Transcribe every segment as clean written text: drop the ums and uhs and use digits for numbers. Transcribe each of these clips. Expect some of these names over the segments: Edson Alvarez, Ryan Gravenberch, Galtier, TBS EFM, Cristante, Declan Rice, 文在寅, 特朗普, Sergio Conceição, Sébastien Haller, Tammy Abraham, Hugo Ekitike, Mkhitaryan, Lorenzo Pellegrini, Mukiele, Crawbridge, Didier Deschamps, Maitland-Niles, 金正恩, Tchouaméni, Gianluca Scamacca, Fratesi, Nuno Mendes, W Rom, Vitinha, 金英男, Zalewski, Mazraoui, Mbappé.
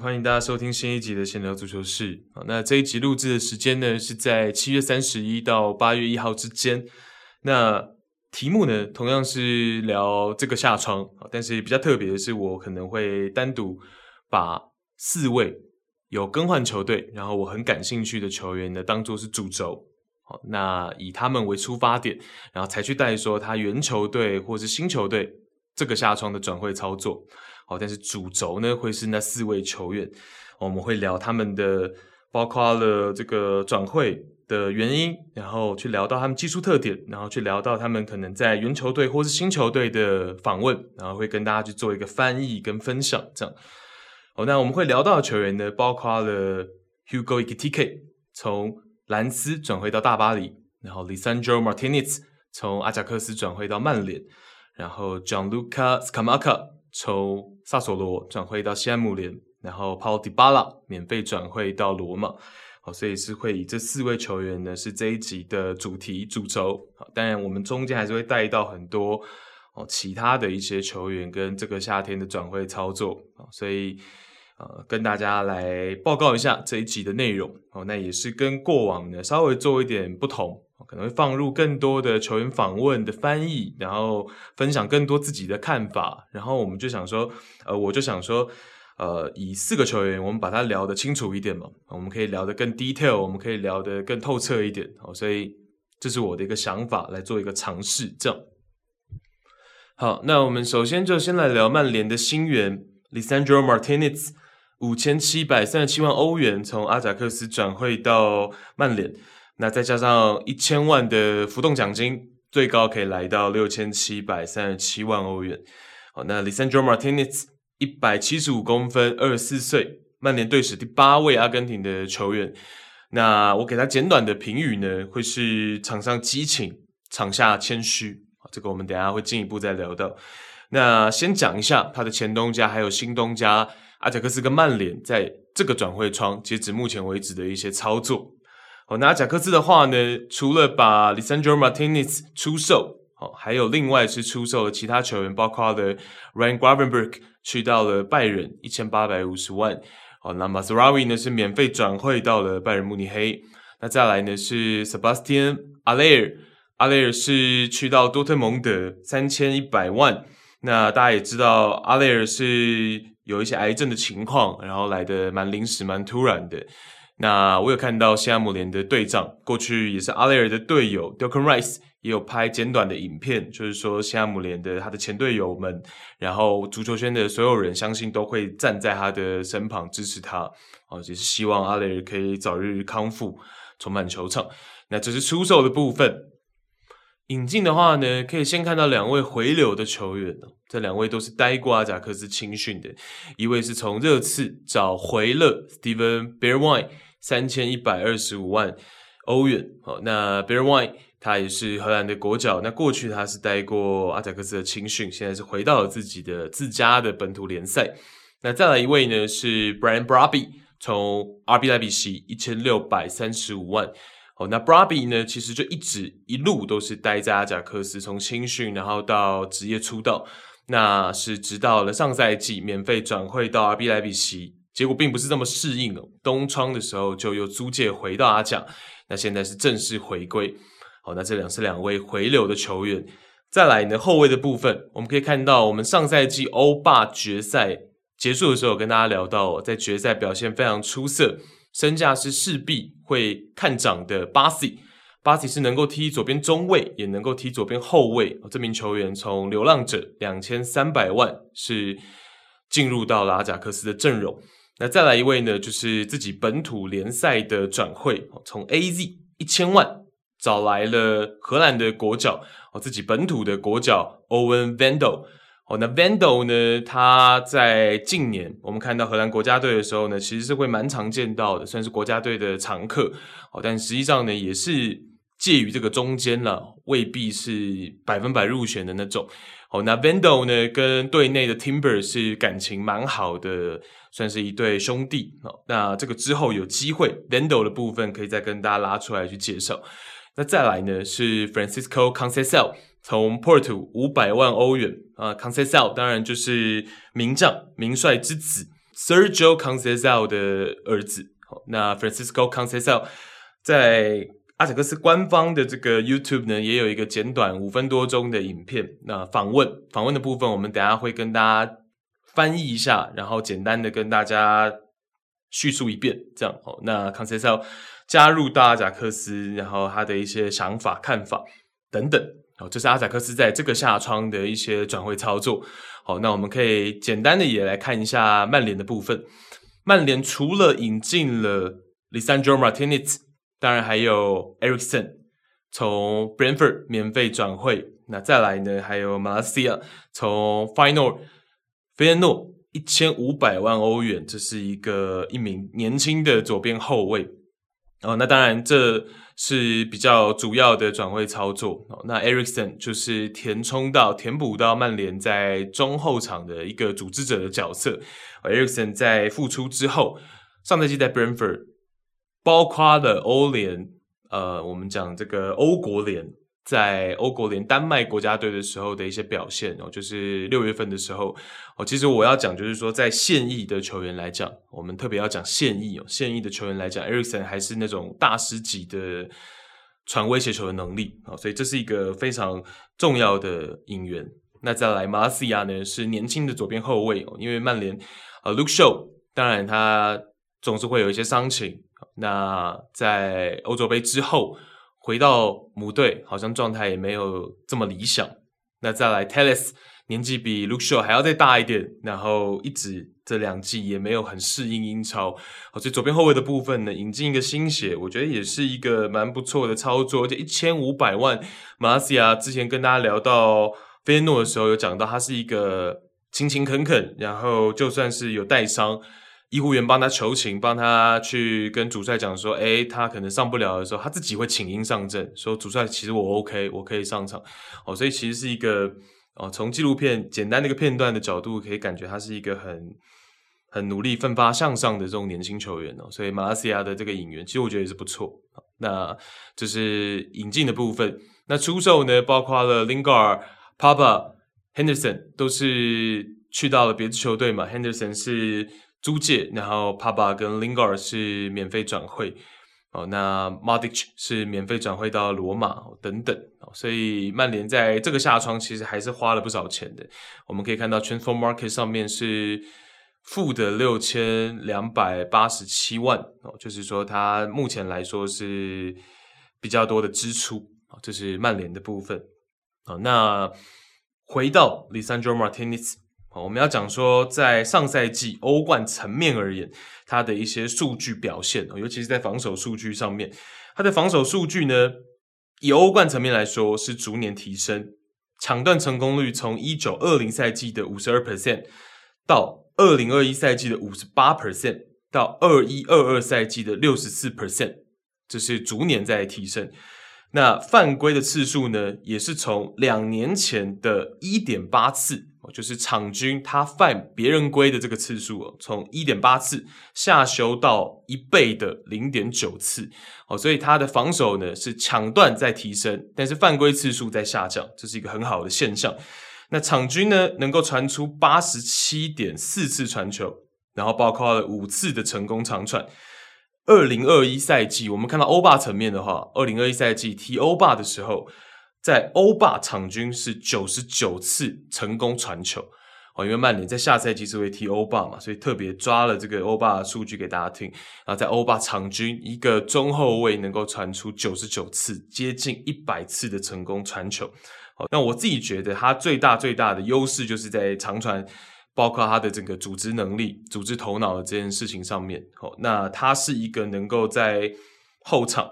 欢迎大家收听新一集的闲聊足球室。那这一集录制的时间呢是在7月31到8月1号之间。那题目呢同样是聊这个下窗，但是比较特别的是我可能会单独把四位有更换球队然后我很感兴趣的球员呢当作是主轴，那以他们为出发点，然后才去带说他原球队或是新球队这个下窗的转会操作。但是主轴呢会是那四位球员，我们会聊他们的包括了这个转会的原因，然后去聊到他们技术特点，然后去聊到他们可能在原球队或是新球队的访问，然后会跟大家去做一个翻译跟分享这样。那我们会聊到的球员呢包括了 Hugo Ekitike 从兰斯转会到大巴黎，然后 Lisandro Martínez 从阿贾克斯转会到曼联，然后 Gianluca Scamacca 从萨索罗转会到西汉姆联，然后 Paulo Dybala 免费转会到罗马。所以是会以这四位球员呢是这一集的主题主轴。当然我们中间还是会带到很多其他的一些球员跟这个夏天的转会操作，所以跟大家来报告一下这一集的内容。那也是跟过往呢稍微做一点不同，可能会放入更多的球员访问的翻译，然后分享更多自己的看法。然后我就想说，以四个球员我们把它聊得清楚一点嘛，我们可以聊得更 detail， 我们可以聊得更透彻一点。所以这是我的一个想法，来做一个尝试这样。好，那我们首先就先来聊曼联的新援 Lisandro Martínez， 5737万欧元从阿贾克斯转会到曼联，那再加上1000万的浮动奖金，最高可以来到6737万欧元。那 Lisandro Martínez 175公分 ,24 岁，曼联队史第8位阿根廷的球员。那我给他简短的评语呢会是场上激情，场下谦虚，这个我们等一下会进一步再聊到。那先讲一下他的前东家还有新东家阿贾克斯跟曼联在这个转会窗截止目前为止的一些操作。那阿贾克斯的话呢，除了把 Lisandro Martínez 出售，还有另外是出售了其他球员，包括了 Ryan Gravenberch 去到了拜仁1850万，那 Mazraoui 呢是免费转会到了拜仁慕尼黑，那再来呢是 Sébastien Haller， Haller 是去到多特蒙德3100万，那大家也知道 Haller 是有一些癌症的情况，然后来的蛮临时蛮突然的。那我有看到西汉姆联的队长，过去也是阿雷尔的队友 Declan Rice 也有拍简短的影片，就是说西汉姆联的他的前队友们，然后足球圈的所有人相信都会站在他的身旁支持他，也是希望阿雷尔可以早日康复重返球场。那这是出售的部分。引进的话呢，可以先看到两位回流的球员，这两位都是待过阿贾克斯青训的，一位是从热刺找回了 Steven Bergwijn 3125万欧元，那 Bergwijn 他也是荷兰的国脚，那过去他是待过阿贾克斯的青训，现在是回到了自家的本土联赛。那再来一位呢是 Brian Brobbey 从 RB 莱比锡1635万，那 Brobbey 呢其实就一路都是待在阿贾克斯，从青训然后到职业出道，那是直到了上赛季免费转会到 RB 莱比锡，结果并不是这么适应冬窗的时候就又租借回到阿贾，那现在是正式回归。那这是两位回流的球员。再来呢后卫的部分，我们可以看到我们上赛季欧霸决赛结束的时候跟大家聊到，在决赛表现非常出色，身价是势必会看涨的巴西是能够踢左边中卫也能够踢左边后卫，这名球员从流浪者2300万是进入到了阿贾克斯的阵容。那再来一位呢就是自己本土联赛的转会，从 AZ 1000万找来了荷兰的国脚，自己本土的国脚 Owen Wijndal。那 Wijndal 呢他在近年我们看到荷兰国家队的时候呢其实是会蛮常见到的，算是国家队的常客，但实际上呢也是介于这个中间了，未必是百分百入选的那种。好，那 Vendel 呢跟队内的 Timber 是感情蛮好的，算是一对兄弟。那这个之后有机会 Vendel 的部分可以再跟大家拉出来去介绍。那再来呢是 Francisco Conceição 从 Porto 500万欧元啊 ，Conceição 当然就是名将名帅之子 Sergio Conceição 的儿子。好，那 Francisco Conceição 在阿贾克斯官方的这个 YouTube 呢也有一个简短5分多钟的影片，那访问的部分我们等一下会跟大家翻译一下，然后简单的跟大家叙述一遍这样。那 Conceição 加入到阿贾克斯，然后他的一些想法看法等等，这是阿贾克斯在这个下窗的一些转会操作。好，那我们可以简单的也来看一下曼联的部分。曼联除了引进了 Lisandro Martínez，当然还有 Eriksen 从 Brentford 免费转会，那再来呢还有马来西亚从 Feyenoord 1500万欧元，这是一名年轻的左边后卫。那当然这是比较主要的转会操作。那 Eriksen 就是填补到曼联在中后场的一个组织者的角色。Eriksen 在复出之后，上赛季在 Brentford，包括了欧联，我们讲这个欧国联，在欧国联丹麦国家队的时候的一些表现，就是6月份的时候，其实我要讲就是说，在现役的球员来讲，我们特别要讲现役的球员来讲 ，Eriksen 还是那种大师级的传威胁球的能力，所以这是一个非常重要的引援。那再来马拉西亚呢，是年轻的左边后卫，因为曼联Luke Shaw 当然他总是会有一些伤情。那在欧洲杯之后回到母队，好像状态也没有这么理想。那再来 Telles 年纪比 Luke Shaw 还要再大一点，然后一直这2季也没有很适应英超，所以左边后卫的部分呢，引进一个新血，我觉得也是一个蛮不错的操作。而且1500万马拉西亚之前跟大家聊到菲耶诺的时候有讲到，他是一个勤勤恳恳，然后就算是有带伤，医护员帮他求情，帮他去跟主帅讲说，他可能上不了的时候，他自己会请缨上阵，说主帅其实我 OK， 我可以上场。所以其实是一个从纪录片简单的一个片段的角度，可以感觉他是一个很努力奋发向上的这种年轻球员。所以马来西亚的这个引援，其实我觉得也是不错。那就是引进的部分，那出售呢，包括了 Lingard、Papa、Henderson 都是去到了别的球队嘛 ，Henderson 是租借，然后 Papa 跟 Lingard 是免费转会，那 Modic 是免费转会到罗马等等，所以曼联在这个下窗其实还是花了不少钱的。我们可以看到 Transfer Market 上面是负的6287万，就是说它目前来说是比较多的支出，这是曼联的部分。那回到 Lisandro Martinez，我们要讲说在上赛季欧冠层面而言，他的一些数据表现，尤其是在防守数据上面，他的防守数据呢，以欧冠层面来说是逐年提升，抢断成功率从1920赛季的 52% 到2021赛季的 58% 到2122赛季的 64%， 这是逐年在提升。那犯规的次数呢，也是从2年前的 1.8 次，就是场均他犯别人规的这个次数，从 1.8 次下修到一倍的 0.9 次。所以他的防守呢是抢断在提升，但是犯规次数在下降，这是一个很好的现象。那场均呢能够传出 87.4 次传球，然后包括了5次的成功长传。2021赛季我们看到欧霸层面的话，2021赛季踢欧霸的时候，在欧霸场均是99次成功传球，因为曼联在下赛季是会踢欧霸嘛，所以特别抓了这个欧霸的数据给大家听。在欧霸场均一个中后卫能够传出99次，接近100次的成功传球。那我自己觉得他最大的优势就是在长传，包括他的整个组织能力、组织头脑的这件事情上面。那他是一个能够在后场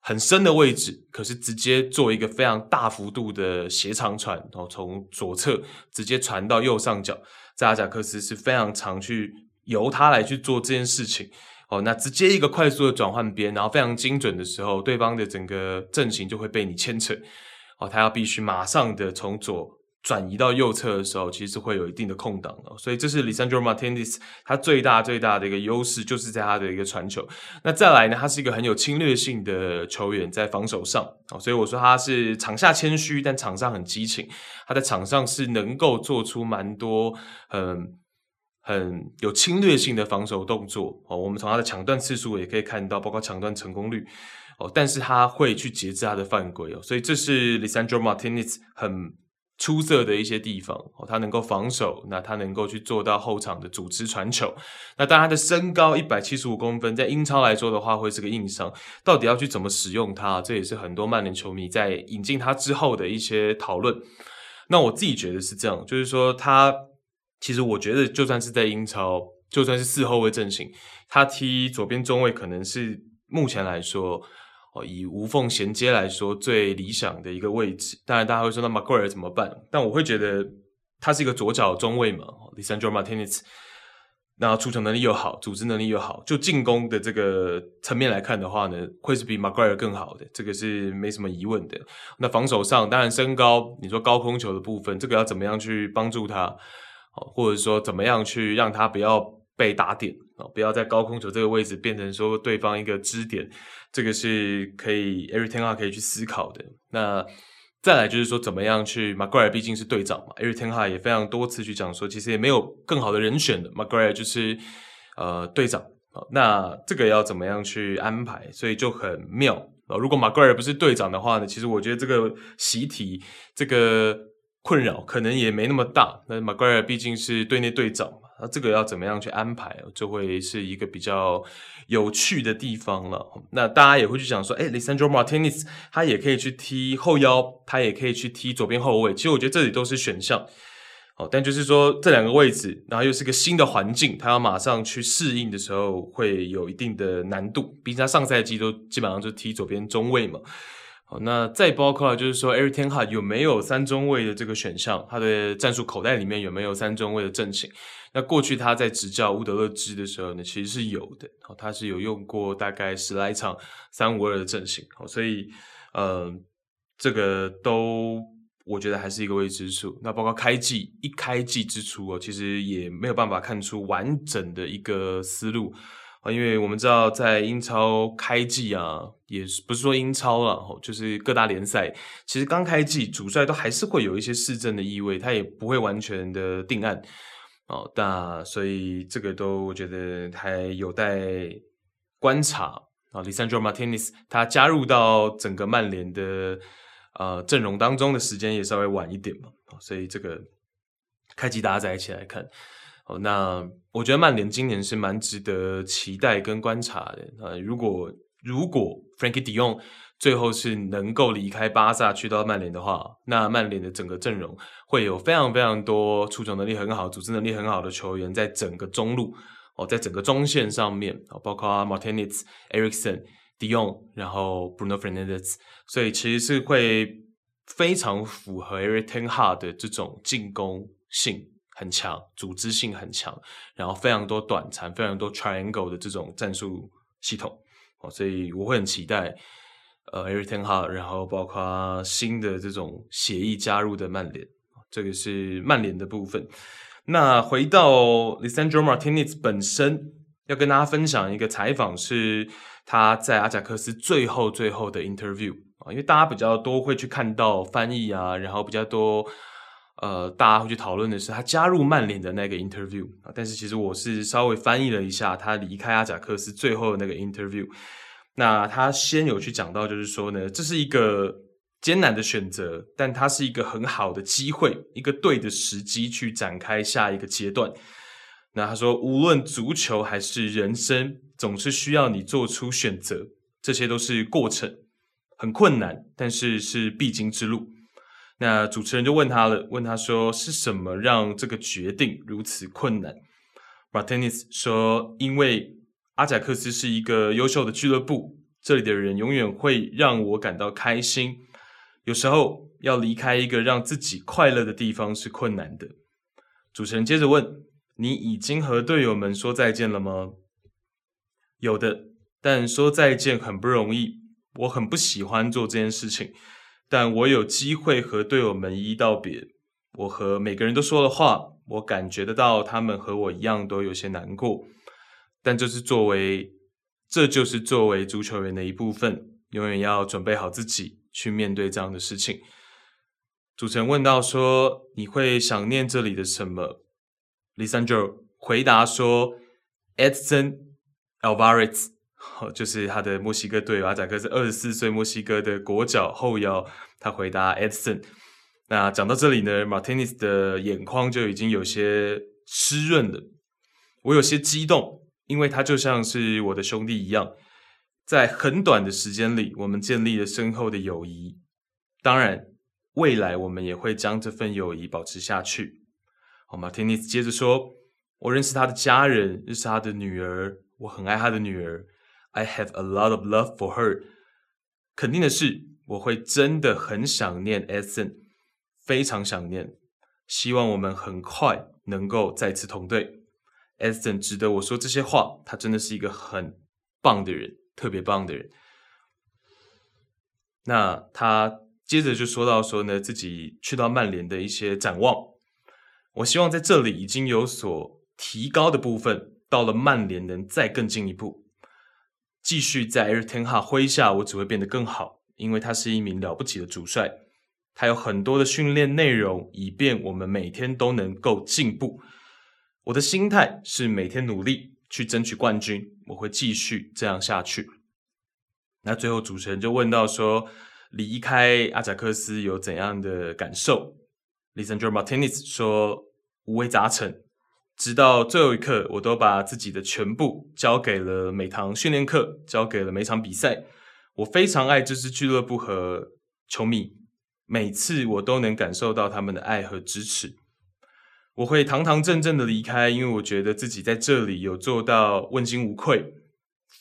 很深的位置，可是直接做一个非常大幅度的斜长传，然后从左侧直接传到右上角，在阿贾克斯是非常常去由他来去做这件事情。那直接一个快速的转换边，然后非常精准的时候，对方的整个阵型就会被你牵扯，他要必须马上的从左转移到右侧的时候，其实会有一定的空档哦，所以这是 Lisandro Martínez 他最大的一个优势，就是在他的一个传球。那再来呢，他是一个很有侵略性的球员，在防守上哦，所以我说他是场下谦虚，但场上很激情。他在场上是能够做出蛮多很有侵略性的防守动作哦。我们从他的抢断次数也可以看到，包括抢断成功率哦，但是他会去节制他的犯规哦，所以这是 Lisandro Martínez 很出色的一些地方哦，他能够防守，那他能够去做到后场的组织传球。那当然他的身高175公分，在英超来说的话会是个硬伤，到底要去怎么使用他，这也是很多曼联球迷在引进他之后的一些讨论。那我自己觉得是这样，就是说他其实我觉得就算是在英超，就算是四后卫阵型，他踢左边中卫可能是目前来说以无缝衔接来说最理想的一个位置。当然大家会说那马奎尔怎么办，但我会觉得他是一个左脚中卫嘛， Lisandro Martínez 那出球能力又好，组织能力又好，就进攻的这个层面来看的话呢，会是比马奎尔更好的，这个是没什么疑问的。那防守上当然身高，你说高空球的部分，这个要怎么样去帮助他，或者说怎么样去让他不要被打点，不要在高空球这个位置变成说对方一个支点，这个是可以 Erik ten Hag 可以去思考的。那再来就是说怎么样去，马奎尔毕竟是队长嘛， Erik ten Hag 也非常多次去讲说其实也没有更好的人选的，马奎尔就是队长，那这个要怎么样去安排，所以就很妙。如果马奎尔不是队长的话呢，其实我觉得这个习题这个困扰可能也没那么大，那马奎尔毕竟是队内队长嘛，那这个要怎么样去安排，就会是一个比较有趣的地方了。那大家也会去想说，Lisandro Martínez 他也可以去踢后腰，他也可以去踢左边后卫，其实我觉得这里都是选项。但就是说这两个位置，然后又是个新的环境，他要马上去适应的时候会有一定的难度，毕竟他上赛季都基本上就踢左边中卫嘛。那再包括就是说 Erik ten Hag 有没有三中卫的这个选项，他的战术口袋里面有没有三中卫的阵型。那过去他在执教乌德勒支的时候呢，其实是有的，他是有用过大概10来场352的阵型，所以这个都我觉得还是一个未知数。那包括开季之初其实也没有办法看出完整的一个思路，因为我们知道在英超开季啊，也不是说英超啦，就是各大联赛其实刚开季主帅都还是会有一些市政的意味，他也不会完全的定案哦，那所以这个都我觉得还有待观察啊。Lisandro Martínez 他加入到整个曼联的阵容当中的时间也稍微晚一点嘛，所以这个开季大家再一起来看。那我觉得曼联今年是蛮值得期待跟观察的。如果 Frankie de Jong 最后是能够离开巴萨去到曼联的话，那曼联的整个阵容会有非常非常多出球能力很好、组织能力很好的球员，在整个中路在整个中线上面包括 Martinez、Eriksen、de Jong 然后 Bruno Fernandes， 所以其实是会非常符合 Erik ten Hag 的这种进攻性很强、组织性很强，然后非常多短传、非常多 triangle 的这种战术系统，所以我会很期待Erik ten Hag， 然后包括新的这种协议加入的曼联，这个是曼联的部分。那回到 Lisandro Martínez 本身，要跟大家分享一个采访，是他在阿贾克斯最后的 interview， 因为大家比较多会去看到翻译啊，然后比较多大家会去讨论的是他加入曼联的那个 interview， 但是其实我是稍微翻译了一下他离开阿贾克斯最后的那个 interview。 那他先有去讲到，就是说呢，这是一个艰难的选择，但它是一个很好的机会，一个对的时机去展开下一个阶段。那他说，无论足球还是人生，总是需要你做出选择，这些都是过程，很困难，但是是必经之路。那主持人就问他说，是什么让这个决定如此困难？ Martínez 说，因为阿贾克斯是一个优秀的俱乐部，这里的人永远会让我感到开心，有时候要离开一个让自己快乐的地方是困难的。主持人接着问，你已经和队友们说再见了吗？有的，但说再见很不容易，我很不喜欢做这件事情，但我有机会和队友们一一道别，我和每个人都说了话，我感觉得到他们和我一样都有些难过，但这就是作为足球员的一部分，永远要准备好自己去面对这样的事情。主持人问到说你会想念这里的什么， Lisandro 回答说 Edson Alvarez， 就是他的墨西哥队友，阿贾克是24岁墨西哥的国脚后腰，他回答 Edson。 那讲到这里呢， Martinez 的眼眶就已经有些湿润了，我有些激动，因为他就像是我的兄弟一样，在很短的时间里我们建立了深厚的友谊，当然未来我们也会将这份友谊保持下去。Martinez 接着说，我认识他的家人，认识他的女儿，我很爱他的女儿， I have a lot of love for her。 肯定的是我会真的很想念 Edson， 非常想念，希望我们很快能够再次同队。 Edson 值得我说这些话，他真的是一个很棒的人，特别棒的人。那他接着就说到说呢，自己去到曼联的一些展望，我希望在这里已经有所提高的部分，到了曼联能再更进一步，继续在 Erik ten Hag 麾下我只会变得更好，因为他是一名了不起的主帅，他有很多的训练内容，以便我们每天都能够进步。我的心态是每天努力去争取冠军，我会继续这样下去。那最后主持人就问到说离开阿贾克斯有怎样的感受， Lisandro Martinez 说五味杂陈，直到最后一刻我都把自己的全部交给了每堂训练课，交给了每场比赛，我非常爱这支俱乐部和球迷，每次我都能感受到他们的爱和支持，我会堂堂正正的离开，因为我觉得自己在这里有做到问心无愧，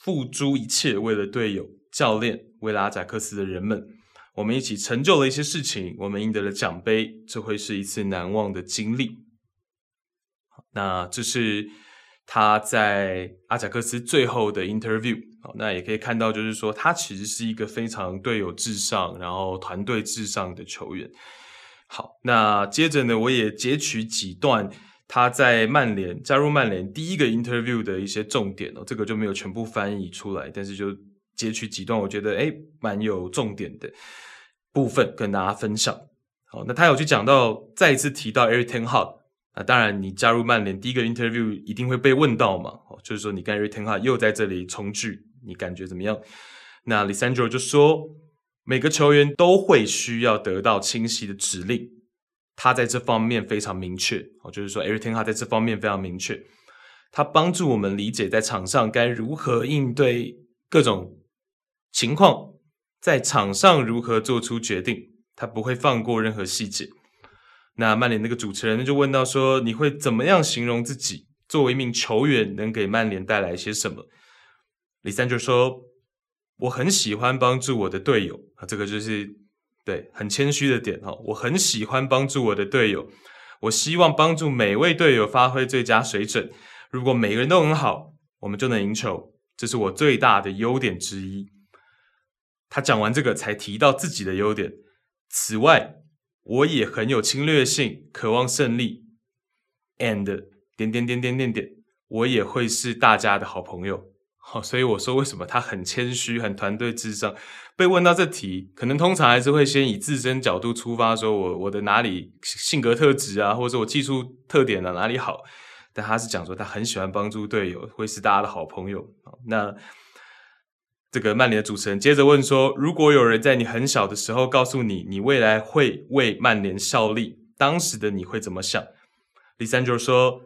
付诸一切为了队友、教练，为了阿贾克斯的人们，我们一起成就了一些事情，我们赢得了奖杯，这会是一次难忘的经历。那这是他在阿贾克斯最后的 interview。 那也可以看到就是说他其实是一个非常队友至上，然后团队至上的球员。好，那接着呢，我也截取几段他在曼联加入曼联第一个 interview 的一些重点哦，这个就没有全部翻译出来，但是就截取几段我觉得蛮有重点的部分跟大家分享。好，那他有去讲到，再一次提到 Erik ten Hag， 那当然你加入曼联第一个 interview 一定会被问到嘛，就是说你跟 Erik ten Hag 又在这里重聚，你感觉怎么样。那 Lisandro 就说每个球员都会需要得到清晰的指令，他在这方面非常明确，就是说 Erik ten Hag 在这方面非常明确，他帮助我们理解在场上该如何应对各种情况，在场上如何做出决定，他不会放过任何细节。那曼联那个主持人就问到说你会怎么样形容自己作为一名球员能给曼联带来些什么，李三就说我很喜欢帮助我的队友，这个就是对很谦虚的点，我很喜欢帮助我的队友，我希望帮助每位队友发挥最佳水准，如果每个人都很好，我们就能赢球，这是我最大的优点之一。他讲完这个才提到自己的优点，此外我也很有侵略性，渴望胜利 and 我也会是大家的好朋友。好，所以我说为什么他很谦虚，很团队至上，被问到这题可能通常还是会先以自身角度出发，说我的哪里性格特质啊，或者我技术特点啊哪里好，但他是讲说他很喜欢帮助队友，会是大家的好朋友。那这个曼联的主持人接着问说，如果有人在你很小的时候告诉你你未来会为曼联效力，当时的你会怎么想， Lisandro 说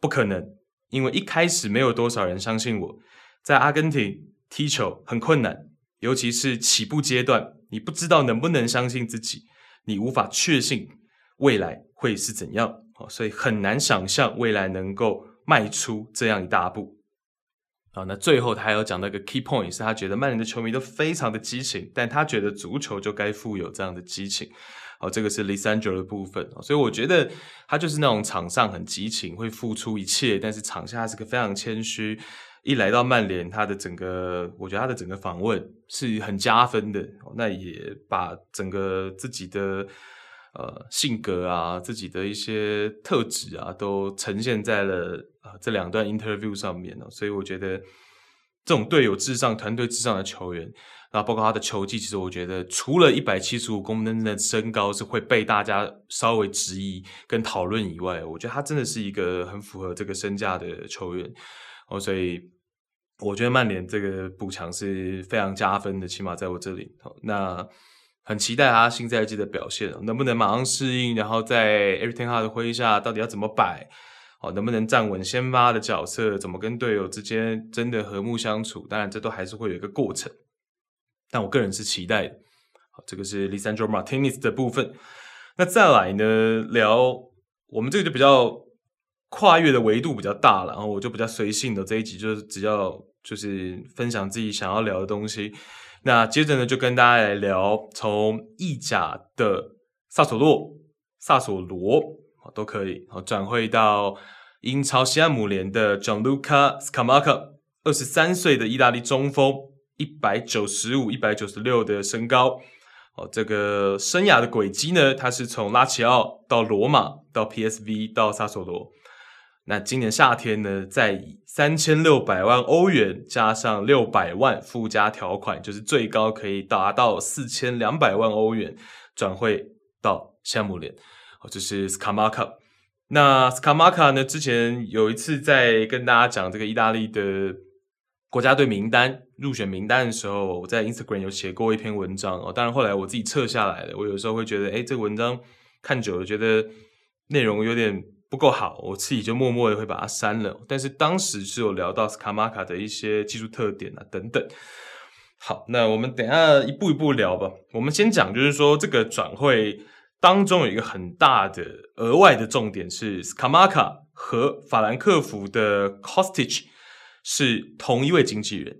不可能，因为一开始没有多少人相信我，在阿根廷踢球很困难，尤其是起步阶段，你不知道能不能相信自己，你无法确信未来会是怎样，所以很难想象未来能够迈出这样一大步。那最后他还有讲到一个 key point， 是他觉得曼联的球迷都非常的激情，但他觉得足球就该富有这样的激情。这个是 Lisandro 的部分。所以我觉得他就是那种场上很激情，会付出一切，但是场下是个非常谦虚，一来到曼联他的整个，我觉得他的整个访问是很加分的，那也把整个自己的性格啊，自己的一些特质啊，都呈现在了这两段 interview 上面哦。所以我觉得这种队友至上、团队至上的球员，然后包括他的球技，其实我觉得除了175公分的身高是会被大家稍微质疑跟讨论以外，我觉得他真的是一个很符合这个身价的球员哦。所以我觉得曼联这个补强是非常加分的，起码在我这里。那很期待他新赛季的表现，能不能马上适应，然后在 Erik ten Hag 的麾下到底要怎么摆，能不能站稳先发的角色，怎么跟队友之间真的和睦相处，当然这都还是会有一个过程，但我个人是期待的。这个是 Lisandro Martínez 的部分。那再来呢，聊我们这个就比较跨越的维度比较大了，然后我就比较随性的这一集就是只要就是分享自己想要聊的东西。那接着呢，就跟大家来聊从意甲的萨索罗都可以转会到英超西汉姆联的 Gianluca Scamacca， 23岁的意大利中锋， 195-196 的身高。这个生涯的轨迹呢，他是从拉齐奥到罗马到 PSV 到萨索罗。那今年夏天呢，再以3600万欧元加上600万附加条款，就是最高可以达到4200万欧元转会到西汉姆联，就是 Scamacca。 那 Scamacca 呢，之前有一次在跟大家讲这个意大利的国家队名单入选名单的时候，我在 Instagram 有写过一篇文章当然后来我自己撤下来了。我有时候会觉得这个文章看久了觉得内容有点不够好，我自己就默默的会把它删了。但是当时是有聊到 Scamacca 的一些技术特点等等。好，那我们等一下一步一步聊吧。我们先讲就是说，这个转会当中有一个很大的额外的重点是 Scamacca 和法兰克福的 Kostic 是同一位经纪人。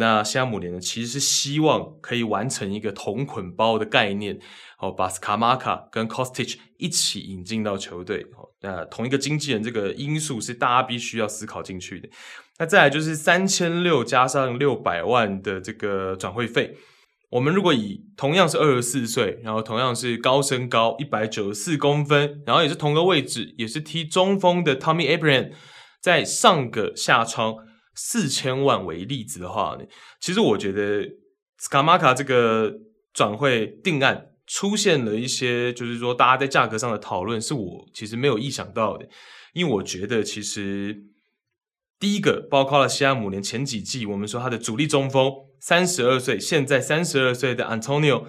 那西汉姆联呢，其实是希望可以完成一个同捆包的概念，把 Scamacca 跟 Kostic 一起引进到球队。那同一个经纪人这个因素是大家必须要思考进去的。那再来就是3600加上600万的这个转会费。我们如果以同样是24岁，然后同样是高身高194公分，然后也是同个位置，也是踢中锋的 Tammy Abraham 在上个夏窗4000万为例子的话呢，其实我觉得 Scamacca 这个转会定案出现了一些就是说大家在价格上的讨论，是我其实没有意想到的。因为我觉得其实第一个包括了西汉姆联前几季我们说他的主力中锋32岁现在32岁的 Antonio，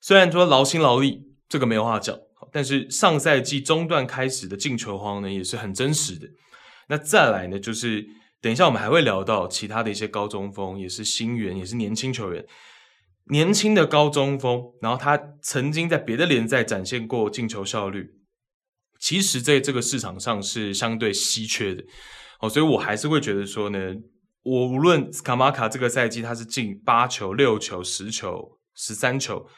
虽然说劳心劳力这个没有话讲，但是上赛季中段开始的进球荒呢也是很真实的。那再来呢，就是等一下我们还会聊到其他的一些高中锋，也是新援，也是年轻球员，年轻的高中锋，然后他曾经在别的联赛展现过进球效率，其实在这个市场上是相对稀缺的。所以我还是会觉得说呢，我无论 Scamacca 这个赛季他是进8球6球10球13球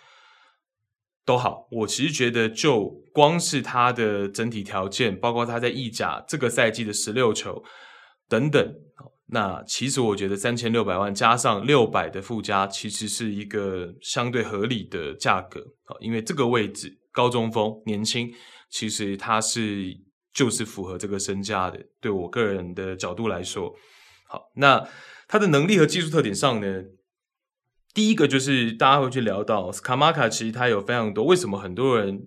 都好，我其实觉得就光是他的整体条件，包括他在意甲这个赛季的16球等等，那其实我觉得3600万加上600的附加其实是一个相对合理的价格。因为这个位置高中锋年轻，其实它就是符合这个身价的，对我个人的角度来说。好，那它的能力和技术特点上呢，第一个就是大家会去聊到 Scamacca 其实它有非常多，为什么很多人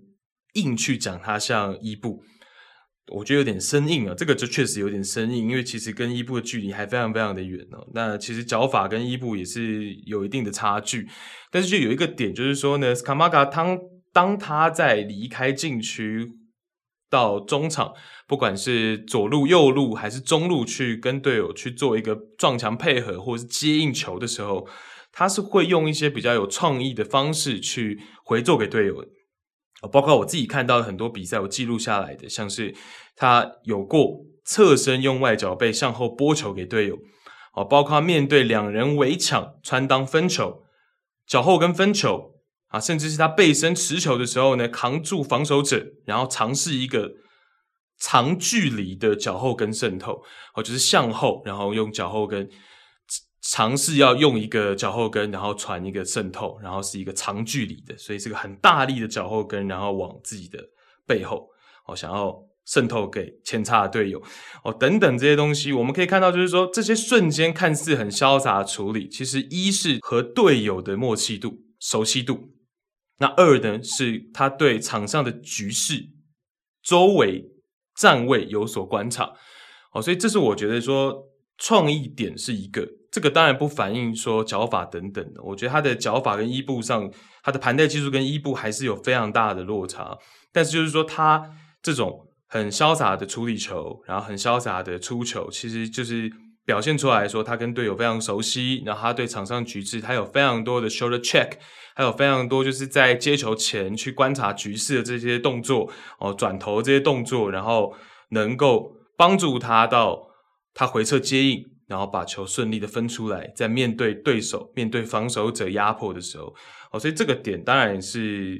硬去讲它像伊布，我觉得有点生硬这个就确实有点生硬，因为其实跟伊布的距离还非常非常的远那其实脚法跟伊布也是有一定的差距。但是就有一个点就是说呢， Scamacca 当他在离开禁区到中场，不管是左路右路还是中路去跟队友去做一个撞墙配合或是接应球的时候，他是会用一些比较有创意的方式去回做给队友的。包括我自己看到的很多比赛我记录下来的，像是他有过侧身用外脚背向后拨球给队友，包括面对两人围抢穿裆分球，脚后跟分球甚至是他背身持球的时候呢，扛住防守者然后尝试一个长距离的脚后跟渗透，就是向后然后用脚后跟尝试要用一个脚后跟然后传一个渗透，然后是一个长距离的，所以是个很大力的脚后跟，然后往自己的背后想要渗透给前插的队友等等这些东西，我们可以看到就是说这些瞬间看似很潇洒的处理，其实一是和队友的默契度熟悉度，那二呢是他对场上的局势周围站位有所观察所以这是我觉得说创意点是一个，这个当然不反映说脚法等等的，我觉得他的脚法跟伊布上，他的盘带技术跟伊布还是有非常大的落差，但是就是说他这种很潇洒的处理球，然后很潇洒的出球，其实就是表现出来说他跟队友非常熟悉，然后他对场上局势，他有非常多的 shoulder check， 还有非常多就是在接球前去观察局势的这些动作转头这些动作，然后能够帮助他到他回撤接应，然后把球顺利的分出来，在面对对手面对防守者压迫的时候所以这个点当然是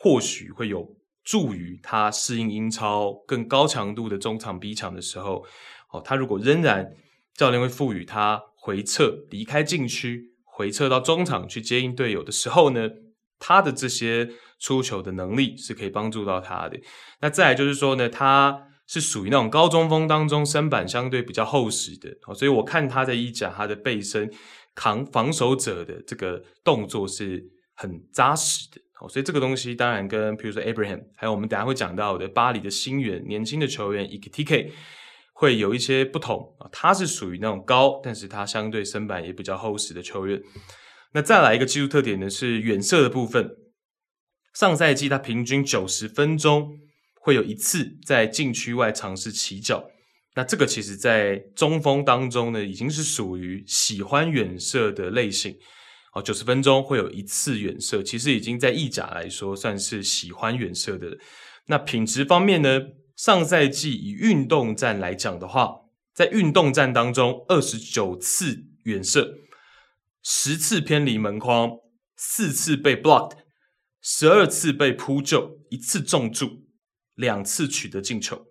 或许会有助于他适应英超更高强度的中场逼抢的时候他如果仍然教练会赋予他回撤离开禁区回撤到中场去接应队友的时候呢，他的这些出球的能力是可以帮助到他的。那再来就是说呢，他是属于那种高中锋当中身板相对比较厚实的所以我看他在意甲他的背身扛防守者的这个动作是很扎实的所以这个东西当然跟比如说 Abraham 还有我们等一下会讲到的巴黎的新援年轻的球员 Ekitike 会有一些不同他是属于那种高但是他相对身板也比较厚实的球员。那再来一个技术特点呢是远射的部分，上赛季他平均90分钟会有一次在禁区外尝试起脚，那这个其实在中锋当中呢已经是属于喜欢远射的类型90分钟会有一次远射，其实已经在意甲来说算是喜欢远射的了。那品质方面呢，上赛季以运动战来讲的话，在运动战当中29次远射，10次偏离门框，4次被 blocked， 12次被扑救，1次中柱，2次取得进球。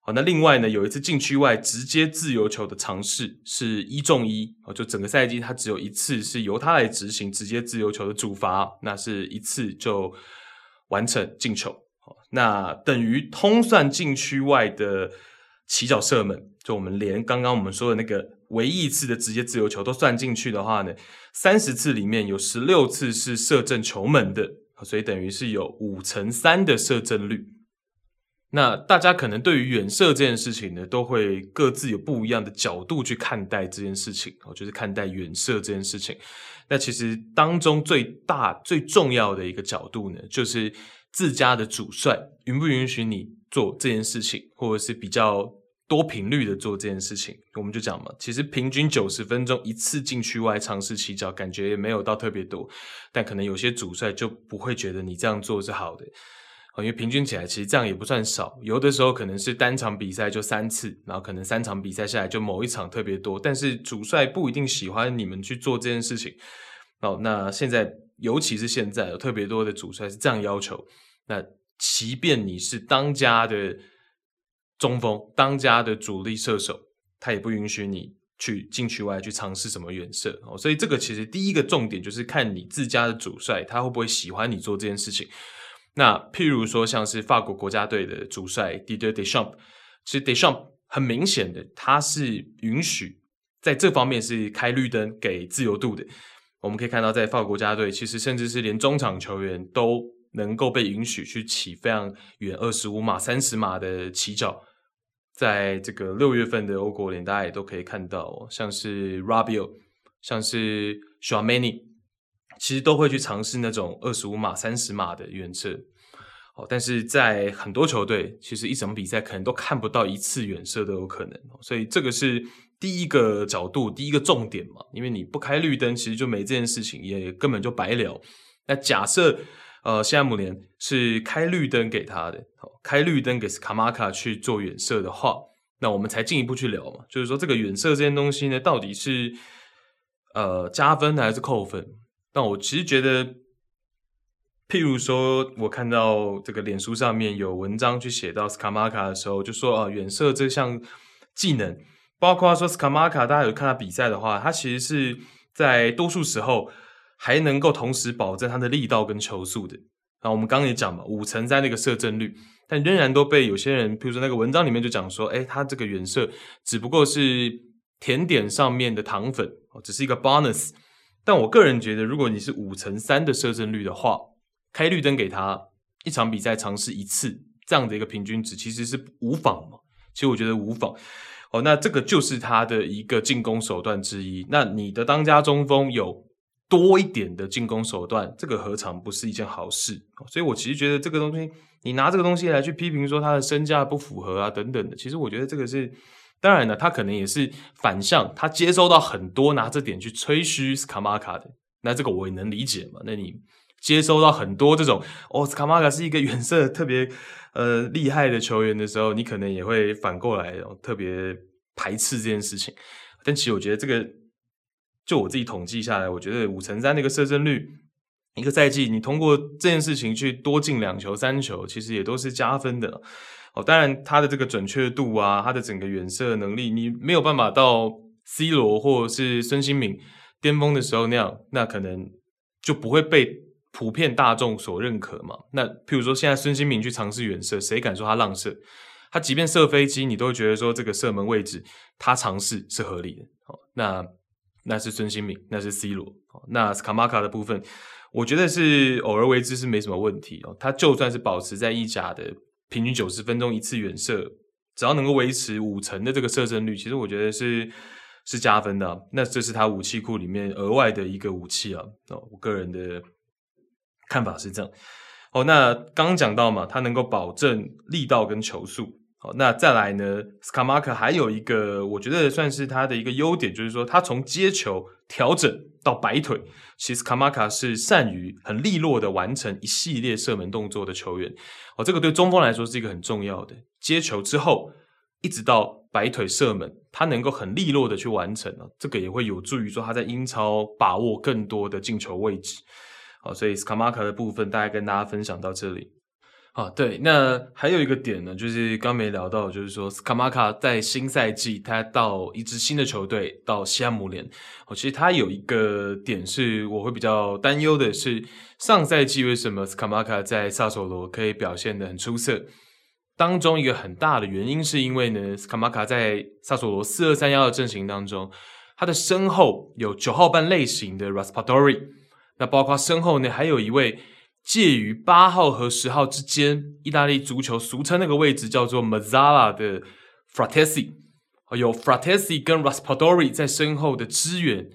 好，那另外呢，有一次禁区外直接自由球的尝试是1中1，就整个赛季他只有一次是由他来执行直接自由球的主罚，那是一次就完成进球。那等于通算禁区外的起脚射门，就我们连刚刚我们说的那个唯一一次的直接自由球都算进去的话呢，30次里面有16次是射正球门的，所以等于是有5%的射正率。那大家可能对于远射这件事情呢，都会各自有不一样的角度去看待这件事情，就是看待远射这件事情。那其实当中最大最重要的一个角度呢，就是自家的主帅允不允许你做这件事情，或者是比较多频率的做这件事情。我们就讲嘛，其实平均90分钟一次禁区外尝试起脚，感觉也没有到特别多，但可能有些主帅就不会觉得你这样做是好的。因为平均起来其实这样也不算少，有的时候可能是单场比赛就3次，然后可能3场比赛下来就某一场特别多，但是主帅不一定喜欢你们去做这件事情那现在尤其是现在有特别多的主帅是这样要求，那即便你是当家的中锋当家的主力射手，他也不允许你去禁区外去尝试什么远射所以这个其实第一个重点就是看你自家的主帅他会不会喜欢你做这件事情。那譬如说像是法国国家队的主帅 Didier Deschamps， 其实 Deschamps 很明显的他是允许在这方面是开绿灯给自由度的，我们可以看到在法国国家队其实甚至是连中场球员都能够被允许去起非常远25码30码的起脚，在这个6月份的欧国联大家也都可以看到像是 Rabiot 像是 Tchouaméni其实都会去尝试那种25码30码的远射但是在很多球队其实一场比赛可能都看不到一次远射都有可能所以这个是第一个角度第一个重点嘛，因为你不开绿灯其实就没这件事情，也根本就白聊。那假设现在姆联是开绿灯给他的开绿灯给 Scamacca 去做远射的话，那我们才进一步去聊嘛，就是说这个远射这件东西呢到底是加分还是扣分。那我其实觉得譬如说我看到这个脸书上面有文章去写到 Scamacca 的时候就说远射这项技能包括说 Scamacca， 大家有看他比赛的话，他其实是在多数时候还能够同时保证他的力道跟球速的。然后我们刚刚也讲嘛，5成3那个射正率，但仍然都被有些人，譬如说那个文章里面就讲说，他这个远射只不过是甜点上面的糖粉，只是一个 bonus。但我个人觉得，如果你是5成3的射正率的话，开绿灯给他一场比赛尝试一次这样的一个平均值，其实是无妨嘛。其实我觉得无妨。那这个就是他的一个进攻手段之一。那你的当家中锋有多一点的进攻手段，这个何尝不是一件好事？所以我其实觉得这个东西，你拿这个东西来去批评说他的身价不符合啊等等的，其实我觉得这个是。当然了，他可能也是反向，他接收到很多拿这点去吹嘘 Scamacca 的，那这个我也能理解嘛。那你接收到很多这种Scamacca 是一个远射特别厉害的球员的时候，你可能也会反过来特别排斥这件事情。但其实我觉得这个，就我自己统计下来，我觉得5成3那个射正率，一个赛季你通过这件事情去多进2球3球，其实也都是加分的。当然他的这个准确度啊，他的整个远射能力，你没有办法到 C 罗或者是孙兴慜巅峰的时候那样，那可能就不会被普遍大众所认可嘛。那譬如说现在孙兴慜去尝试远射，谁敢说他浪射？他即便射飞机，你都会觉得说这个射门位置他尝试是合理的。那是孙兴慜，那是 C 罗。那 Scamacca 的部分，我觉得是偶尔为之是没什么问题。他就算是保持在意甲的平均90分钟一次远射，只要能够维持5成的这个射正率，其实我觉得是加分的。那这是他武器库里面额外的一个武器啊。我个人的看法是这样。那刚刚讲到嘛，他能够保证力道跟球速。那再来呢 ，Scamacca 还有一个我觉得算是他的一个优点，就是说他从接球调整到摆腿，其实 Scamacca 是善于很利落的完成一系列射门动作的球员。这个对中锋来说是一个很重要的，接球之后一直到摆腿射门，他能够很利落的去完成，这个也会有助于说他在英超把握更多的进球位置。所以 Scamacca 的部分大概跟大家分享到这里。对，那还有一个点呢，就是刚没聊到，就是说 Scamacca 在新赛季他到一支新的球队，到西汉姆联。其实他有一个点是我会比较担忧的是，上赛季为什么 Scamacca 在萨索罗可以表现得很出色，当中一个很大的原因是因为呢 Scamacca 在萨索罗4231的阵型当中，他的身后有9号半类型的 Raspadori， 那包括身后呢还有一位介于8号和10号之间，意大利足球俗称那个位置叫做 Mazzala 的 Fratesi， 有 Fratesi 跟 Raspadori 在身后的支援，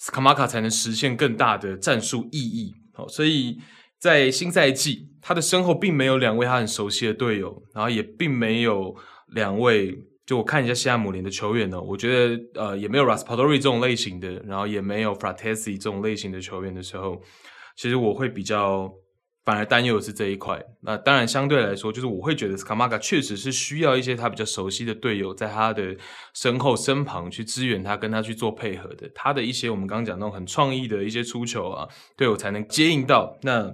Scamacca 才能实现更大的战术意义。所以在新赛季他的身后并没有两位他很熟悉的队友，然后也并没有两位，就我看一下西汉姆联的球员呢，我觉得也没有 Raspadori 这种类型的，然后也没有 Fratesi 这种类型的球员的时候，其实我会比较反而担忧的是这一块。那当然相对来说，就是我会觉得 Scamacca 确实是需要一些他比较熟悉的队友在他的身后身旁去支援他，跟他去做配合的，他的一些我们刚刚讲那种很创意的一些出球啊，队友才能接应到，那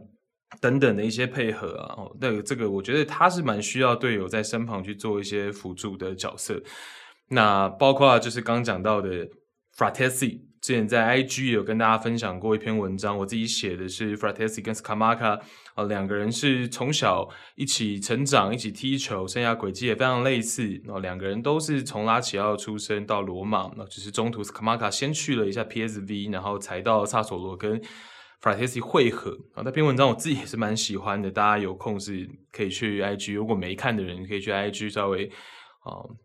等等的一些配合啊，那这个我觉得他是蛮需要队友在身旁去做一些辅助的角色。那包括就是刚刚讲到的 Fratesi， 之前在 IG 也有跟大家分享过一篇文章，我自己写的是 Fratesi 跟 Scamacca 两个人是从小一起成长，一起踢球，生涯轨迹也非常类似。两个人都是从拉齐奥出生到罗马，只是中途 Scamacca 先去了一下 PSV， 然后才到萨索罗跟 Fratesi 会合。那篇文章我自己也是蛮喜欢的，大家有空是可以去 IG， 如果没看的人可以去 IG 稍微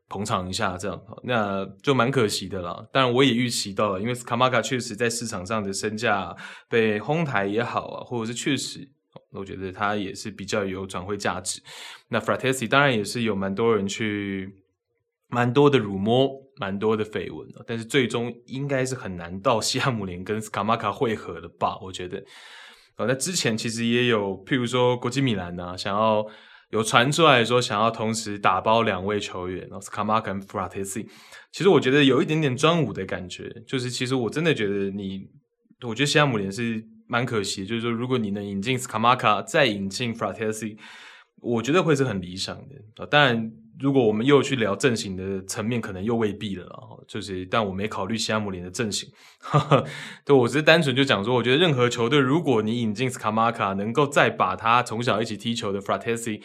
捧场一下这样，那就蛮可惜的啦。当然我也预期到了，因为 Scamacca 确实在市场上的身价被哄抬也好啊，或者是确实我觉得他也是比较有转会价值。那 Fratesi 当然也是有蛮多的辱没，蛮多的绯闻，但是最终应该是很难到西汉姆联跟 Scamacca 会合的吧，我觉得。那之前其实也有譬如说国际米兰啊，有传出来说想要同时打包两位球员，然后 Scamacca 跟 Fratesi， 其实我觉得有一点点专武的感觉，就是其实我真的觉得我觉得西汉姆联是蛮可惜，就是说如果你能引进 Scamacca 再引进 Fratesi， 我觉得会是很理想的。当然如果我们又去聊阵型的层面，可能又未必了啦，就是但我没考虑西汉姆联的阵型对，我只是单纯就讲说，我觉得任何球队如果你引进 Scamacca 能够再把他从小一起踢球的 Fratesi，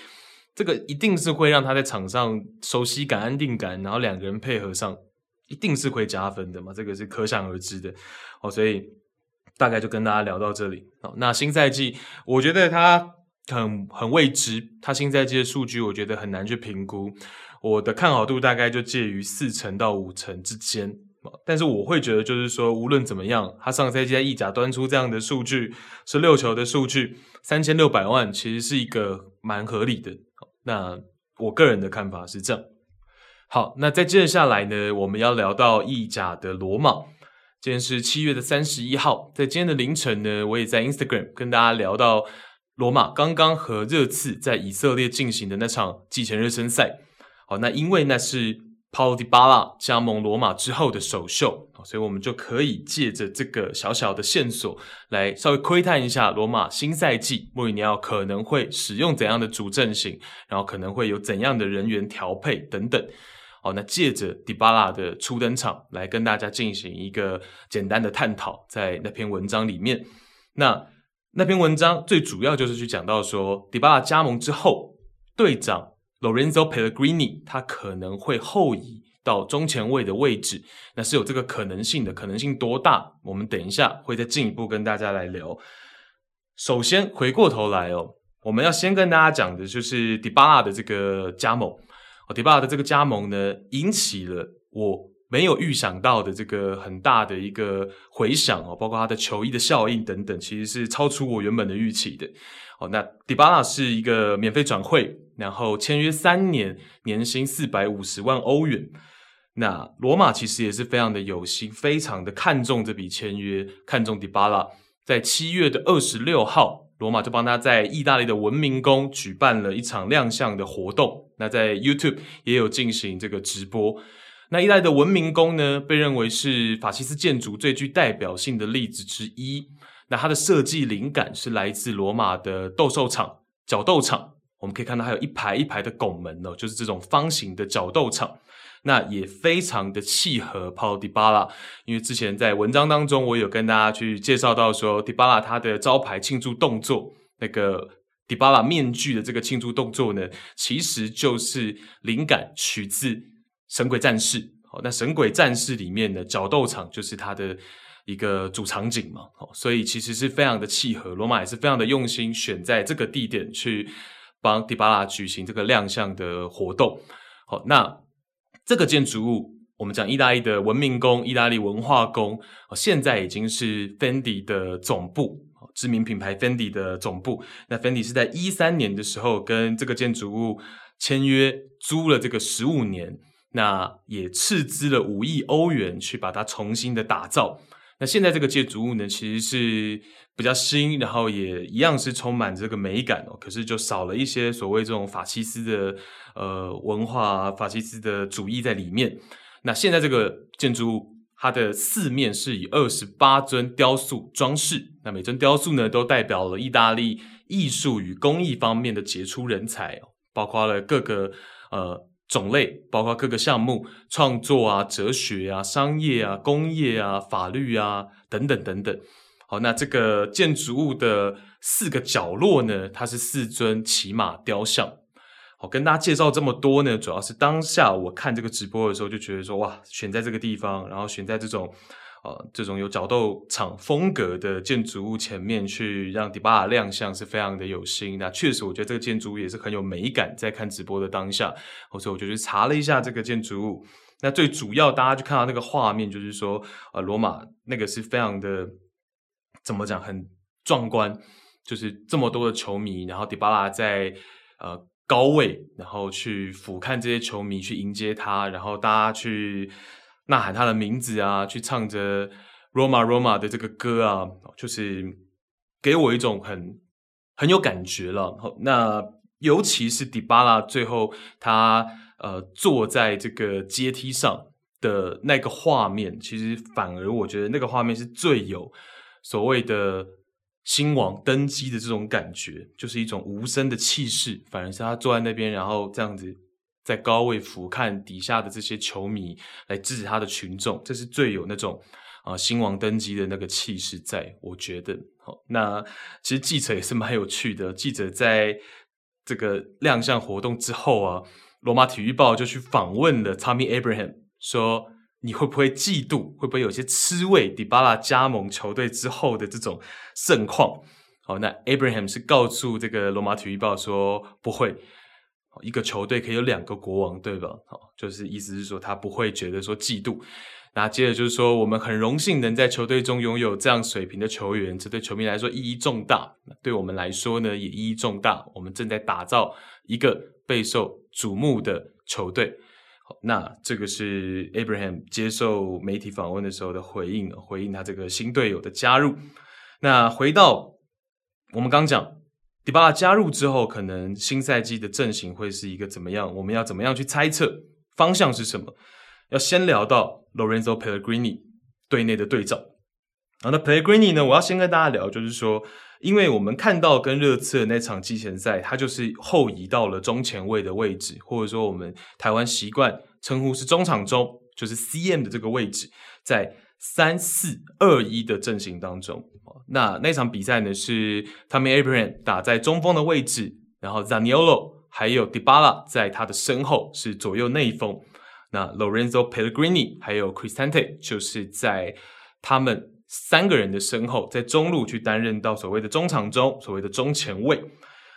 这个一定是会让他在场上熟悉感、安定感，然后两个人配合上一定是会加分的嘛，这个是可想而知的哦。所以大概就跟大家聊到这里。好，那新赛季我觉得他很未知，他新赛季的数据我觉得很难去评估，我的看好度大概就介于4%到5%之间，但是我会觉得就是说无论怎么样，他上赛季在意甲端出这样的数据，16球的数据，3600万其实是一个蛮合理的，那我个人的看法是这样。好，那再接着下来呢，我们要聊到意甲的罗马。今天是7月的31号，在今天的凌晨呢，我也在 Instagram 跟大家聊到罗马刚刚和热刺在以色列进行的那场季前热身赛。好，那因为那是 Paulo Dybala 加盟罗马之后的首秀，所以我们就可以借着这个小小的线索来稍微窥探一下罗马新赛季穆里尼奥可能会使用怎样的主阵型，然后可能会有怎样的人员调配等等。好，那借着 Dybala 的初登场来跟大家进行一个简单的探讨，在那篇文章里面。那篇文章最主要就是去讲到说，迪巴拉加盟之后，队长 Lorenzo Pellegrini 他可能会后移到中前卫的位置，那是有这个可能性的，可能性多大？我们等一下会再进一步跟大家来聊。首先回过头来哦，我们要先跟大家讲的就是迪巴拉的这个加盟。迪巴拉的这个加盟呢，引起了我没有预想到的这个很大的一个回响哦，包括他的球衣的效应等等，其实是超出我原本的预期的。哦，那迪巴拉是一个免费转会，然后签约3年，年薪450万欧元。那罗马其实也是非常的有心，非常的看重这笔签约，看重迪巴拉。在7月的26号，罗马就帮他在意大利的文明宫举办了一场亮相的活动，那在 YouTube 也有进行这个直播。那意大利的文明宫呢，被认为是法西斯建筑最具代表性的例子之一。那它的设计灵感是来自罗马的角斗场。我们可以看到还有一排一排的拱门哦，就是这种方形的角斗场。那也非常的契合 Paulo Dybala， 因为之前在文章当中我有跟大家去介绍到说 Dybala 他的招牌庆祝动作，那个Dybala 面具的这个庆祝动作呢，其实就是灵感取自神鬼战士。好，那神鬼战士里面的角斗场就是它的一个主场景嘛，所以其实是非常的契合，罗马也是非常的用心选在这个地点去帮迪巴拉举行这个亮相的活动。好，那这个建筑物，我们讲意大利的文明宫、意大利文化宫，现在已经是 Fendi 的总部，知名品牌 Fendi 的总部。那 Fendi 是在13年的时候跟这个建筑物签约，租了这个15年，那也斥资了5亿欧元去把它重新的打造。那现在这个建筑物呢，其实是比较新，然后也一样是充满这个美感哦，可是就少了一些所谓这种法西斯的文化、法西斯的主义在里面。那现在这个建筑物，它的四面是以28尊雕塑装饰，那每尊雕塑呢都代表了意大利艺术与工艺方面的杰出人才哦，包括了各个种类，包括各个项目，创作啊、哲学啊、商业啊、工业啊、法律啊等等等等。好，那这个建筑物的4个角落呢，它是4尊骑马雕像。好，跟大家介绍这么多呢，主要是当下我看这个直播的时候就觉得说，哇，选在这个地方，然后选在这种有角斗场风格的建筑物前面去让迪巴拉亮相是非常的有心。那确实我觉得这个建筑物也是很有美感，在看直播的当下，所以我就去查了一下这个建筑物。那最主要大家就看到那个画面，就是说罗马那个是非常的怎么讲，很壮观，就是这么多的球迷，然后迪巴拉在高位，然后去俯瞰这些球迷，去迎接他，然后大家去呐喊他的名字啊，去唱着 Roma Roma 的这个歌啊，就是给我一种很有感觉了。那尤其是 Dybala 最后他坐在这个阶梯上的那个画面，其实反而我觉得那个画面是最有所谓的新王登基的这种感觉，就是一种无声的气势，反而是他坐在那边，然后这样子在高位俯瞰底下的这些球迷来支持他的群众，这是最有那种新王登基的那个气势在，我觉得。好，那其实记者也是蛮有趣的，记者在这个亮相活动之后啊，罗马体育报就去访问了 Tammy Abraham， 说你会不会嫉妒，会不会有些吃味迪巴拉加盟球队之后的这种盛况。好，那 Abraham 是告诉这个罗马体育报说不会，一个球队可以有两个国王，对吧？好，就是意思是说他不会觉得说嫉妒。那接着就是说，我们很荣幸能在球队中拥有这样水平的球员，这对球迷来说意义重大，对我们来说呢也意义重大，我们正在打造一个备受瞩目的球队。好，那这个是 Abraham 接受媒体访问的时候的回应，回应他这个新队友的加入。那回到我们刚讲迪巴拉加入之后，可能新赛季的阵型会是一个怎么样，我们要怎么样去猜测方向是什么。要先聊到 Lorenzo Pellegrini 队内的队长。然后那 Pellegrini 呢，我要先跟大家聊，就是说因为我们看到跟热刺的那场季前赛，他就是后移到了中前卫的位置，或者说我们台湾习惯称呼是中场中，就是 CM 的这个位置，在 3-4-2-1 的阵型当中。那场比赛呢，是 Tammy Abraham 打在中锋的位置，然后 Zaniolo 还有 Dybala 在他的身后是左右内锋，那 Lorenzo Pellegrini 还有 Cristante 就是在他们三个人的身后，在中路去担任到所谓的中场中，所谓的中前卫。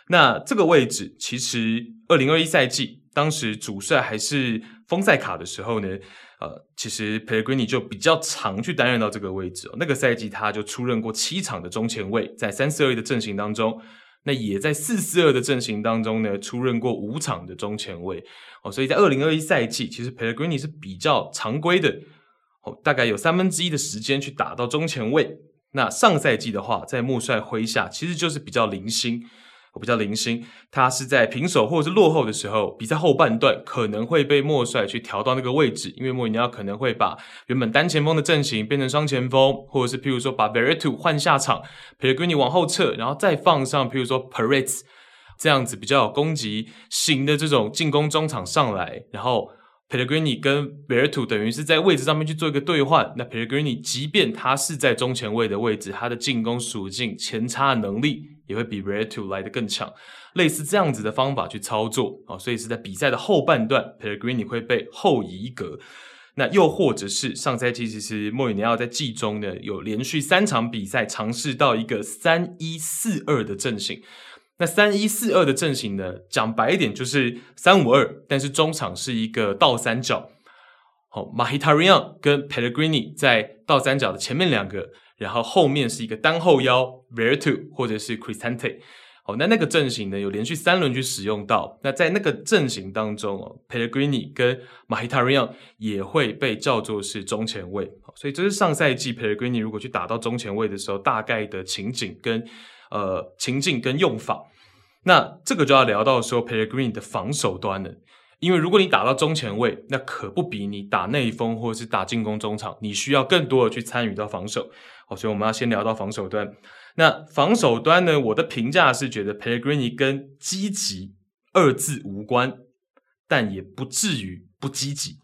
那这个位置其实2021赛季当时主帅还是丰塞卡的时候呢，其实 Pellegrini 就比较常去担任到这个位置，那个赛季他就出任过7场的中前卫，在 3-4-2 的阵型当中，那也在 4-4-2 的阵型当中呢出任过5场的中前卫。所以在2021赛季其实 Pellegrini 是比较常规的，大概有1/3的时间去打到中前卫。那上赛季的话，在穆帅麾下其实就是比较零星，他是在平手或者是落后的时候，比赛后半段可能会被莫帅去调到那个位置，因为莫尼奥可能会把原本单前锋的阵型变成双前锋，或者是譬如说把 Veretout 换下场， Pellegrini 往后撤，然后再放上譬如说 Perez 这样子比较有攻击型的这种进攻中场上来，然后 Pellegrini 跟 Veretout 等于是在位置上面去做一个兑换。那 Pellegrini 即便他是在中前卫的位置，他的进攻属性前插能力也会比 Veretout 来得更强，类似这样子的方法去操作，所以是在比赛的后半段 Pellegrini 会被后移一格。那又或者是上赛季其实莫里尼奥在季中呢有连续3场比赛尝试到一个 3-1-4-2 的阵型。那 3-1-4-2 的阵型呢，讲白一点就是 3-5-2， 但是中场是一个倒三角，Mkhitaryan 跟 Pellegrini 在倒三角的前面2个，然后后面是一个单后腰 Veretout 或者是 Cristante。 那个阵型呢有连续3轮去使用到。那在那个阵型当中，Pellegrini 跟 Mkhitaryan 也会被叫做是中前卫，所以这是上赛季 Pellegrini 如果去打到中前卫的时候大概的情境跟用法。那这个就要聊到说 Pellegrini 的防守端了，因为如果你打到中前卫，那可不比你打内锋或者是打进攻中场，你需要更多的去参与到防守。好，所以我们要先聊到防守端。那防守端呢，我的评价是觉得 Pellegrini 跟积极2字无关，但也不至于不积极。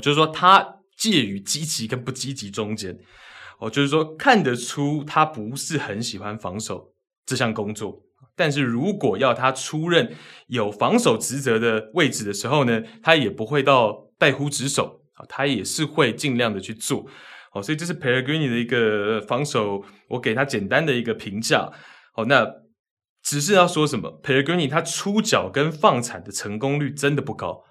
就是说他介于积极跟不积极中间。就是说看得出他不是很喜欢防守这项工作。但是如果要他出任有防守职责的位置的时候呢，他也不会到怠忽职守，他也是会尽量的去做。所以这是 Pellegrini 的一个防守，我给他简单的一个评价。那只是要说什么 Pellegrini 他出脚跟放铲的成功率真的不高，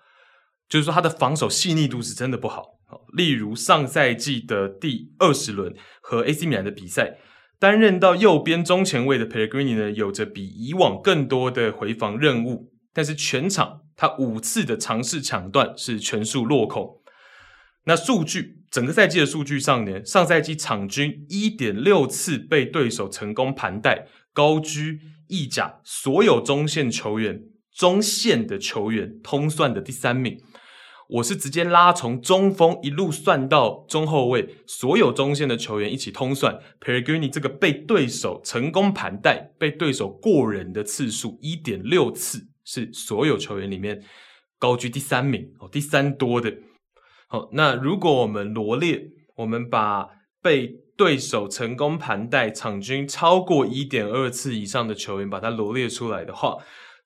就是说他的防守细腻度是真的不好。例如上赛季的第20轮和 AC 米兰的比赛，担任到右边中前卫的 Pellegrini 呢，有着比以往更多的回防任务，但是全场他5次的尝试抢断是全数落空。那数据，整个赛季的数据上呢，上赛季场均 1.6 次被对手成功盘带，高居意甲所有中线的球员通算的第3名。我是直接拉从中锋一路算到中后卫，所有中线的球员一起通算 Pellegrini 这个被对手成功盘带，被对手过人的次数 1.6 次，是所有球员里面高居第三名，第三多的。好，那如果我们罗列，我们把被对手成功盘带场均超过 1.2 次以上的球员把它罗列出来的话，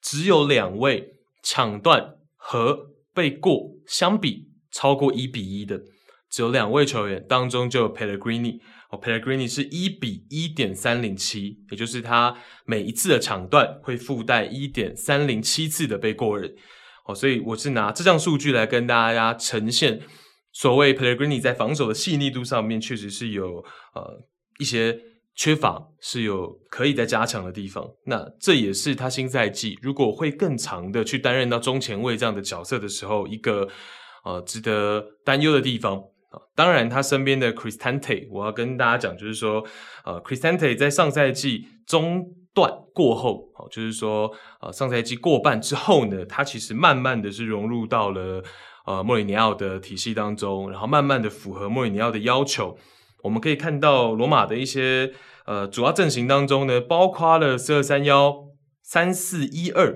只有两位场段和被过相比超过1比1的，只有两位球员，当中就有 Pellegrini。Pellegrini 是1比 1.307， 也就是他每一次的场段会附带 1.307 次的被过人。所以我是拿这项数据来跟大家呈现所谓 Pellegrini 在防守的细腻度上面确实是有一些缺乏，是有可以再加强的地方。那这也是他新赛季如果会更长的去担任到中前卫这样的角色的时候，一个值得担忧的地方。当然他身边的 Cristante， 我要跟大家讲就是说Cristante 在上赛季中段过后，就是说上赛季过半之后呢，他其实慢慢的是融入到了莫里尼奥的体系当中，然后慢慢的符合莫里尼奥的要求。我们可以看到罗马的一些主要阵型当中呢，包括了 4231 3412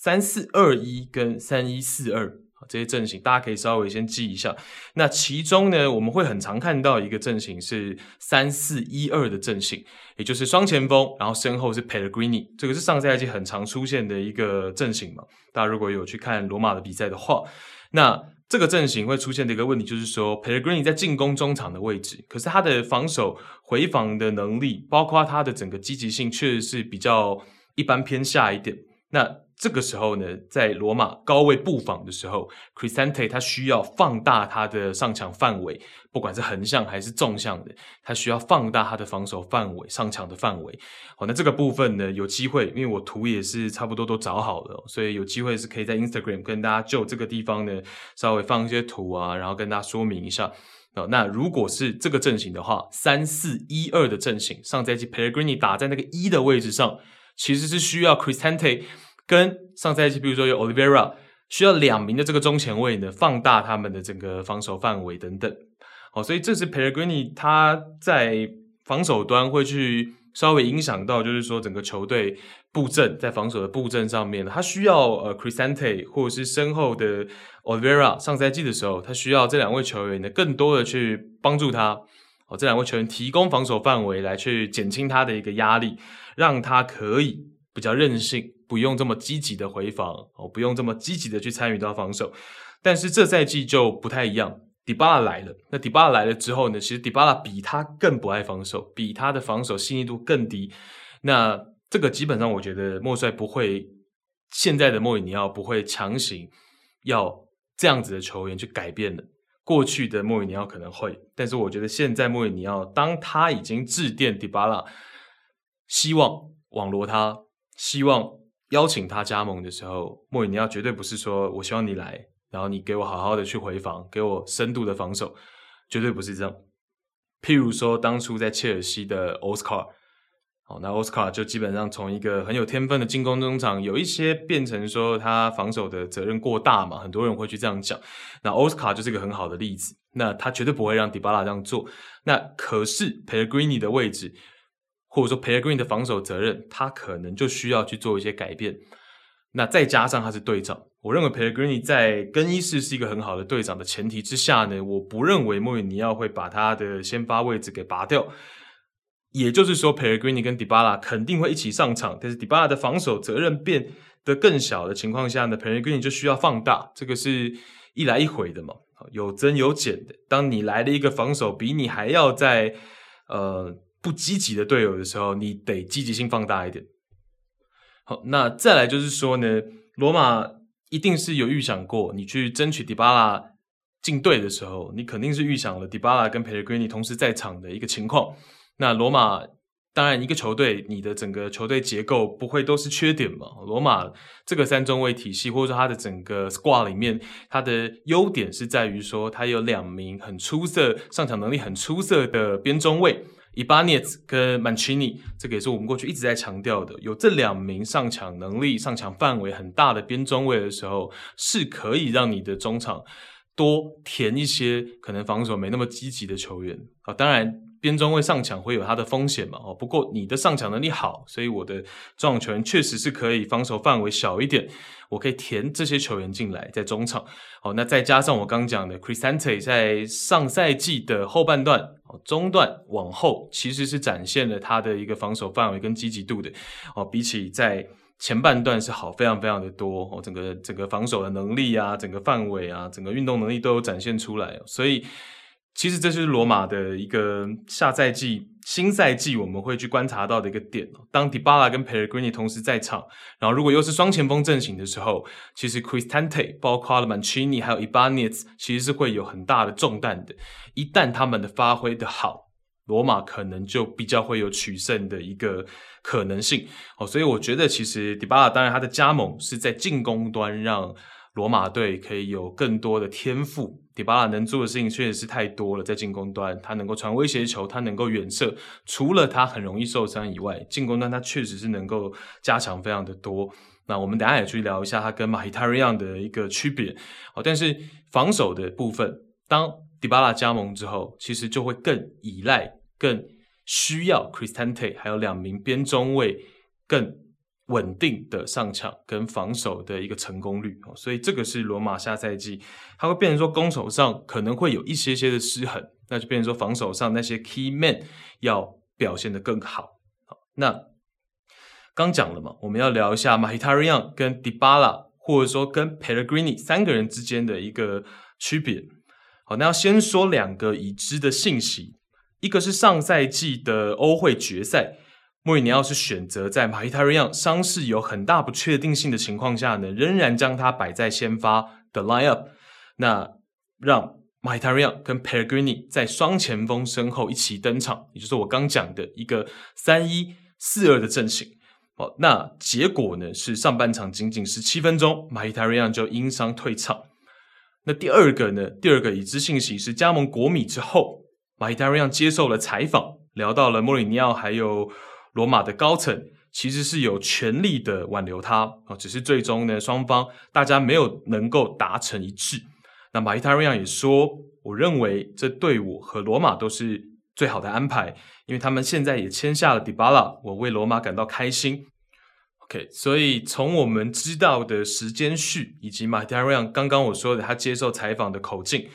3421跟3142这些阵型，大家可以稍微先记一下。那其中呢，我们会很常看到一个阵型是 3412 的阵型，也就是双前锋，然后身后是 Pellegrini， 这个是上赛季很常出现的一个阵型嘛。大家如果有去看罗马的比赛的话，那这个阵型会出现的一个问题就是说 Pellegrini 在进攻中场的位置，可是他的防守回防的能力，包括他的整个积极性确实是比较一般偏下一点。那这个时候呢，在罗马高位布防的时候 Cristante 他需要放大他的上抢范围，不管是横向还是纵向的，他需要放大他的防守范围，上抢的范围。好，那这个部分呢，有机会，因为我图也是差不多都找好了，所以有机会是可以在 Instagram 跟大家就这个地方呢稍微放一些图啊，然后跟大家说明一下。那如果是这个阵型的话 ,3412 的阵型，上赛季 Pellegrini 打在那个1的位置上，其实是需要 Cristante跟上赛季比如说有 Oliveira 需要两名的这个中前卫呢放大他们的整个防守范围等等。好，所以这是 Pellegrini 他在防守端会去稍微影响到，就是说整个球队布阵在防守的布阵上面，他需要Cristante 或者是身后的 Oliveira， 上赛季的时候他需要这两位球员呢更多的去帮助他。这两位球员提供防守范围来去减轻他的一个压力，让他可以比较任性，不用这么积极的回防，不用这么积极的去参与到防守。但是这赛季就不太一样，迪巴拉来了。那迪巴拉来了之后呢，其实迪巴拉比他更不爱防守，比他的防守细腻度更低。那这个基本上我觉得莫帅不会，现在的莫里尼奥不会强行要这样子的球员去改变了。过去的莫里尼奥可能会，但是我觉得现在莫里尼奥当他已经致电迪巴拉，希望网罗他，希望邀请他加盟的时候，莫里尼奥绝对不是说我希望你来，然后你给我好好的去回防，给我深度的防守，绝对不是这样。譬如说当初在切尔西的 Oscar， 那 Oscar 就基本上从一个很有天分的进攻中场，有一些变成说他防守的责任过大嘛，很多人会去这样讲。那 Oscar 就是一个很好的例子，那他绝对不会让 Dybala 这样做。那可是 Pellegrini 的位置，或者说 Pellegrini 的防守责任，他可能就需要去做一些改变。那再加上他是队长，我认为 Pellegrini 在更衣室是一个很好的队长的前提之下呢，我不认为莫里尼奥会把他的先发位置给拔掉。也就是说 Pellegrini 跟 Dybala 肯定会一起上场，但是 Dybala 的防守责任变得更小的情况下呢， Pellegrini 就需要放大，这个是一来一回的嘛，有增有减的。当你来了一个防守比你还要在不积极的队友的时候，你得积极性放大一点。好，那再来就是说呢，罗马一定是有预想过，你去争取迪巴拉进队的时候，你肯定是预想了迪巴拉跟 Pellegrini 同时在场的一个情况。那罗马当然一个球队，你的整个球队结构不会都是缺点嘛。罗马这个三中卫体系，或者说它的整个 squad 里面，它的优点是在于说，它有两名很出色、上场能力很出色的边中卫。Ibanez 跟 Mancini， 这个也是我们过去一直在强调的，有这两名上抢能力、上抢范围很大的边中卫的时候，是可以让你的中场多填一些可能防守没那么积极的球员啊。当然边中卫上抢会有它的风险嘛，哦，不过你的上抢能力好，所以我的撞球员确实是可以防守范围小一点，我可以填这些球员进来在中场。哦，那再加上我刚讲的 Cristante 在上赛季的后半段，哦，中段往后其实是展现了他的一个防守范围跟积极度的，哦，比起在前半段是好非常非常的多，哦，整个防守的能力啊，整个范围啊，整个运动能力都有展现出来，哦，所以其实这就是罗马的一个下赛季新赛季我们会去观察到的一个点，哦，当 Dybala 跟 Pellegrini 同时在场，然后如果又是双前锋阵型的时候，其实 Cristante 包括了 Mancini 还有 Ibanez 其实是会有很大的重担的，一旦他们的发挥的好，罗马可能就比较会有取胜的一个可能性，哦，所以我觉得其实 Dybala 当然他的加盟是在进攻端让罗马队可以有更多的天赋，迪巴拉能做的事情确实是太多了，在进攻端他能够传威胁球，他能够远射，除了他很容易受伤以外，进攻端他确实是能够加强非常的多，那我们等一下也去聊一下他跟马希塔瑞昂的一个区别，哦，但是防守的部分当迪巴拉加盟之后其实就会更依赖更需要 Cristante 还有两名边中卫更稳定的上场跟防守的一个成功率，所以这个是罗马下赛季它会变成说攻守上可能会有一些些的失衡，那就变成说防守上那些 key man 要表现得更好。那刚讲了嘛，我们要聊一下 Mkhitaryan 跟 Dybala 或者说跟 Pellegrini 三个人之间的一个区别。好，那要先说两个已知的信息，一个是上赛季的欧会决赛，莫里尼奥是选择在马希塔瑞昂伤势有很大不确定性的情况下呢，仍然将他摆在先发的 lineup， 那让马希塔瑞昂跟 Pellegrini 在双前锋身后一起登场，也就是我刚讲的一个 3-1-4-2 的阵型。好，那结果呢是上半场仅仅17分钟，马希塔瑞昂就因伤退场。那第二个已知信息是加盟国米之后，马希塔瑞昂接受了采访，聊到了莫里尼奥还有罗马的高层其实是有权力的挽留他，只是最终呢，双方大家没有能够达成一致。那马希塔瑞昂也说，我认为这对我和罗马都是最好的安排，因为他们现在也签下了迪巴拉，我为罗马感到开心。OK， 所以从我们知道的时间序以及马希塔瑞昂刚刚我说的他接受采访的口径，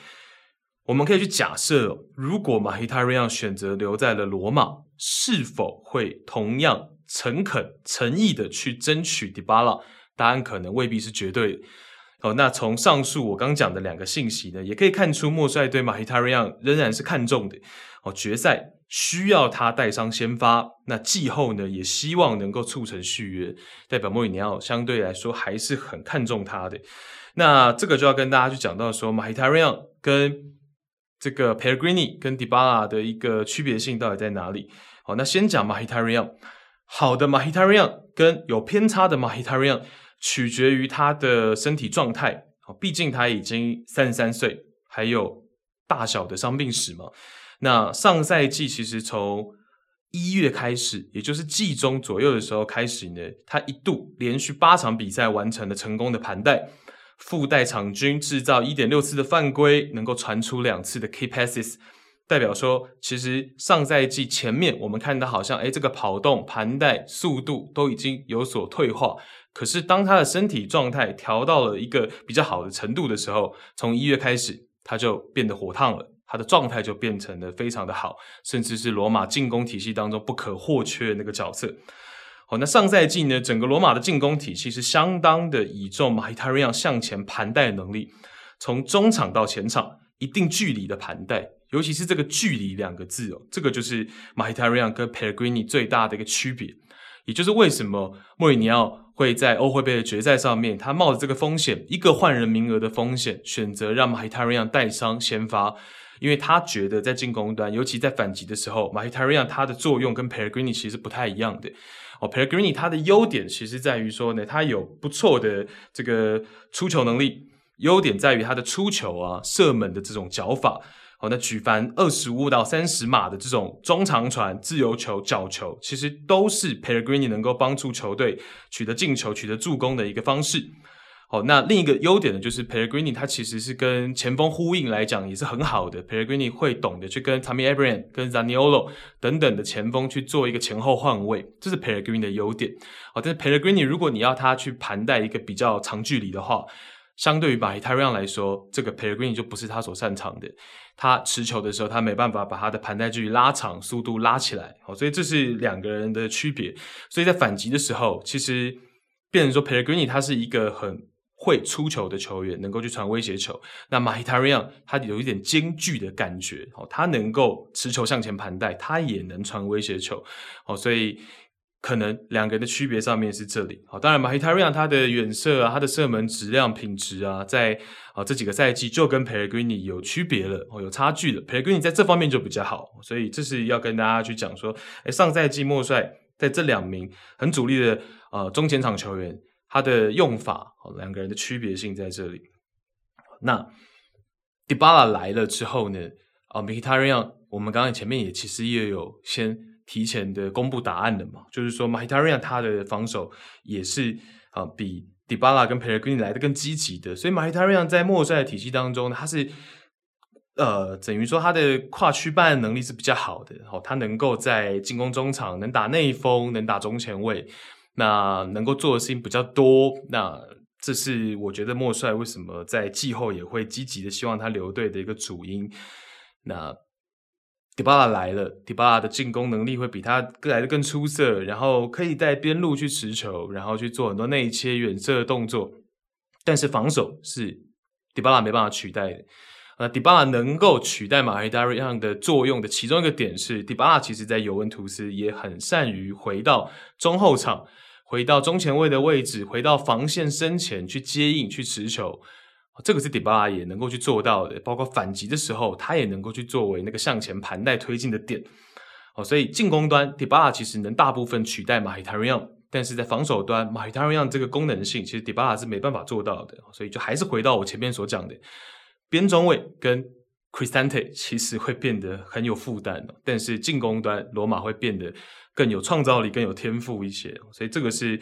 我们可以去假设，如果马希塔瑞昂选择留在了罗马，是否会同样诚恳诚意的去争取迪巴拉？答案可能未必是绝对的。好，那从上述我刚讲的两个信息呢，也可以看出莫帅对马希塔瑞昂仍然是看重的。好，决赛需要他带伤先发，那季后呢也希望能够促成续约，代表莫里尼奥相对来说还是很看重他的。那这个就要跟大家去讲到说，马希塔瑞昂跟这个 Pellegrini 跟 Dybala 的一个区别性到底在哪里。好，那先讲 Mkhitaryan， 好的 Mkhitaryan 跟有偏差的 Mkhitaryan 取决于他的身体状态，毕竟他已经33岁，还有大小的伤病史嘛。那上赛季其实从1月开始，也就是季中左右的时候开始呢，他一度连续8场比赛完成了成功的盘带，附带场均制造 1.6 次的犯规，能够传出2次的 key passes， 代表说其实上赛季前面我们看到好像这个跑动盘带速度都已经有所退化，可是当他的身体状态调到了一个比较好的程度的时候，从1月开始他就变得火烫了，他的状态就变成了非常的好，甚至是罗马进攻体系当中不可或缺的那个角色。好，那上赛季呢，整个罗马的进攻体系是相当的倚重马希塔瑞昂向前盘带的能力，从中场到前场一定距离的盘带，尤其是这个距离2个字哦，这个就是马希塔瑞昂跟 Pellegrini 最大的一个区别，也就是为什么莫里尼奥会在欧会杯的决赛上面，他冒着这个风险，一个换人名额的风险，选择让马希塔瑞昂带伤先发，因为他觉得在进攻端，尤其在反击的时候，马希塔瑞昂他的作用跟 Pellegrini 其实不太一样的。Pellegrini 他的优点其实在于说呢，他有不错的这个出球能力，优点在于他的出球啊、射门的这种脚法。好，那举凡25到30码的这种中长传、自由球、角球，其实都是 Pellegrini 能够帮助球队取得进球、取得助攻的一个方式。好，那另一个优点呢，就是 Pellegrini 他其实是跟前锋呼应来讲也是很好的。Pellegrini 会懂得去跟 Tammy Abraham、跟 Zaniolo 等等的前锋去做一个前后换位，这是 Pellegrini 的优点。好，但是 Pellegrini 如果你要他去盘带一个比较长距离的话，相对于把 Mkhitaryan 来说，这个 Pellegrini 就不是他所擅长的。他持球的时候，他没办法把他的盘带距离拉长，速度拉起来。好，所以这是两个人的区别。所以在反击的时候，其实变成说 Pellegrini 他是一个很会出球的球员，能够去传威胁球。那 Mkhitaryan 他有一点艰巨的感觉，他能够持球向前盘带，他也能传威胁球。所以可能两个人的区别上面是这里。当然 Mkhitaryan 他的远射啊，他的射门质量品质啊，在这几个赛季就跟 Pellegrini 有区别了，有差距了。Pellegrini 在这方面就比较好，所以这是要跟大家去讲说，上赛季末帅在这两名很主力的中前场球员，他的用法，两个人的区别性在这里。那 Dybala 来了之后呢，Mkhitaryan 我们刚刚前面也其实也有先提前的公布答案了嘛，就是说 Mkhitaryan 他的防守也是比 Dybala 跟 Pellegrini 来的更积极的，所以 Mkhitaryan 在莫塞的体系当中，他是等于说他的跨区办能力是比较好的，他能够在进攻中场能打内锋，能打中前卫，那能够做的事情比较多。那这是我觉得莫帅为什么在季后也会积极的希望他留队的一个主因。那迪巴拉来了，迪巴拉的进攻能力会比他来的更出色，然后可以在边路去持球，然后去做很多内切远射的动作，但是防守是迪巴拉没办法取代的。迪巴拉能够取代马黑达瑞样的作用的其中一个点是，迪巴拉其实在尤文图斯也很善于回到中后场，回到中前卫的位置，回到防线身前去接应去持球，这个是迪巴拉也能够去做到的，包括反击的时候他也能够去作为那个向前盘带推进的点。所以进攻端迪巴拉其实能大部分取代马黑达瑞样，但是在防守端马黑达瑞样这个功能性其实迪巴拉是没办法做到的，所以就还是回到我前面所讲的，边中卫跟 Cristante 其实会变得很有负担，但是进攻端罗马会变得更有创造力，更有天赋一些。所以这个是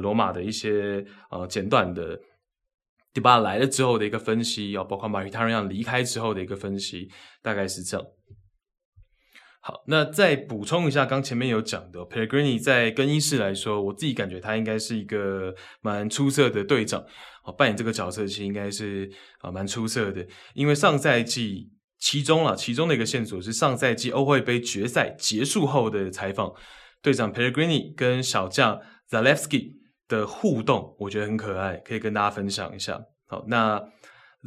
罗马的一些简短的迪巴拉来了之后的一个分析，包括 Mkhitaryan 离开之后的一个分析，大概是这样。好，那再补充一下刚前面有讲的， Pellegrini 在更衣室来说，我自己感觉他应该是一个蛮出色的队长，扮演这个角色其实应该是蛮出色的。因为上赛季其中的一个线索是上赛季欧会杯决赛结束后的采访，队长 Pellegrini 跟小将 Zalewski 的互动，我觉得很可爱，可以跟大家分享一下。好，那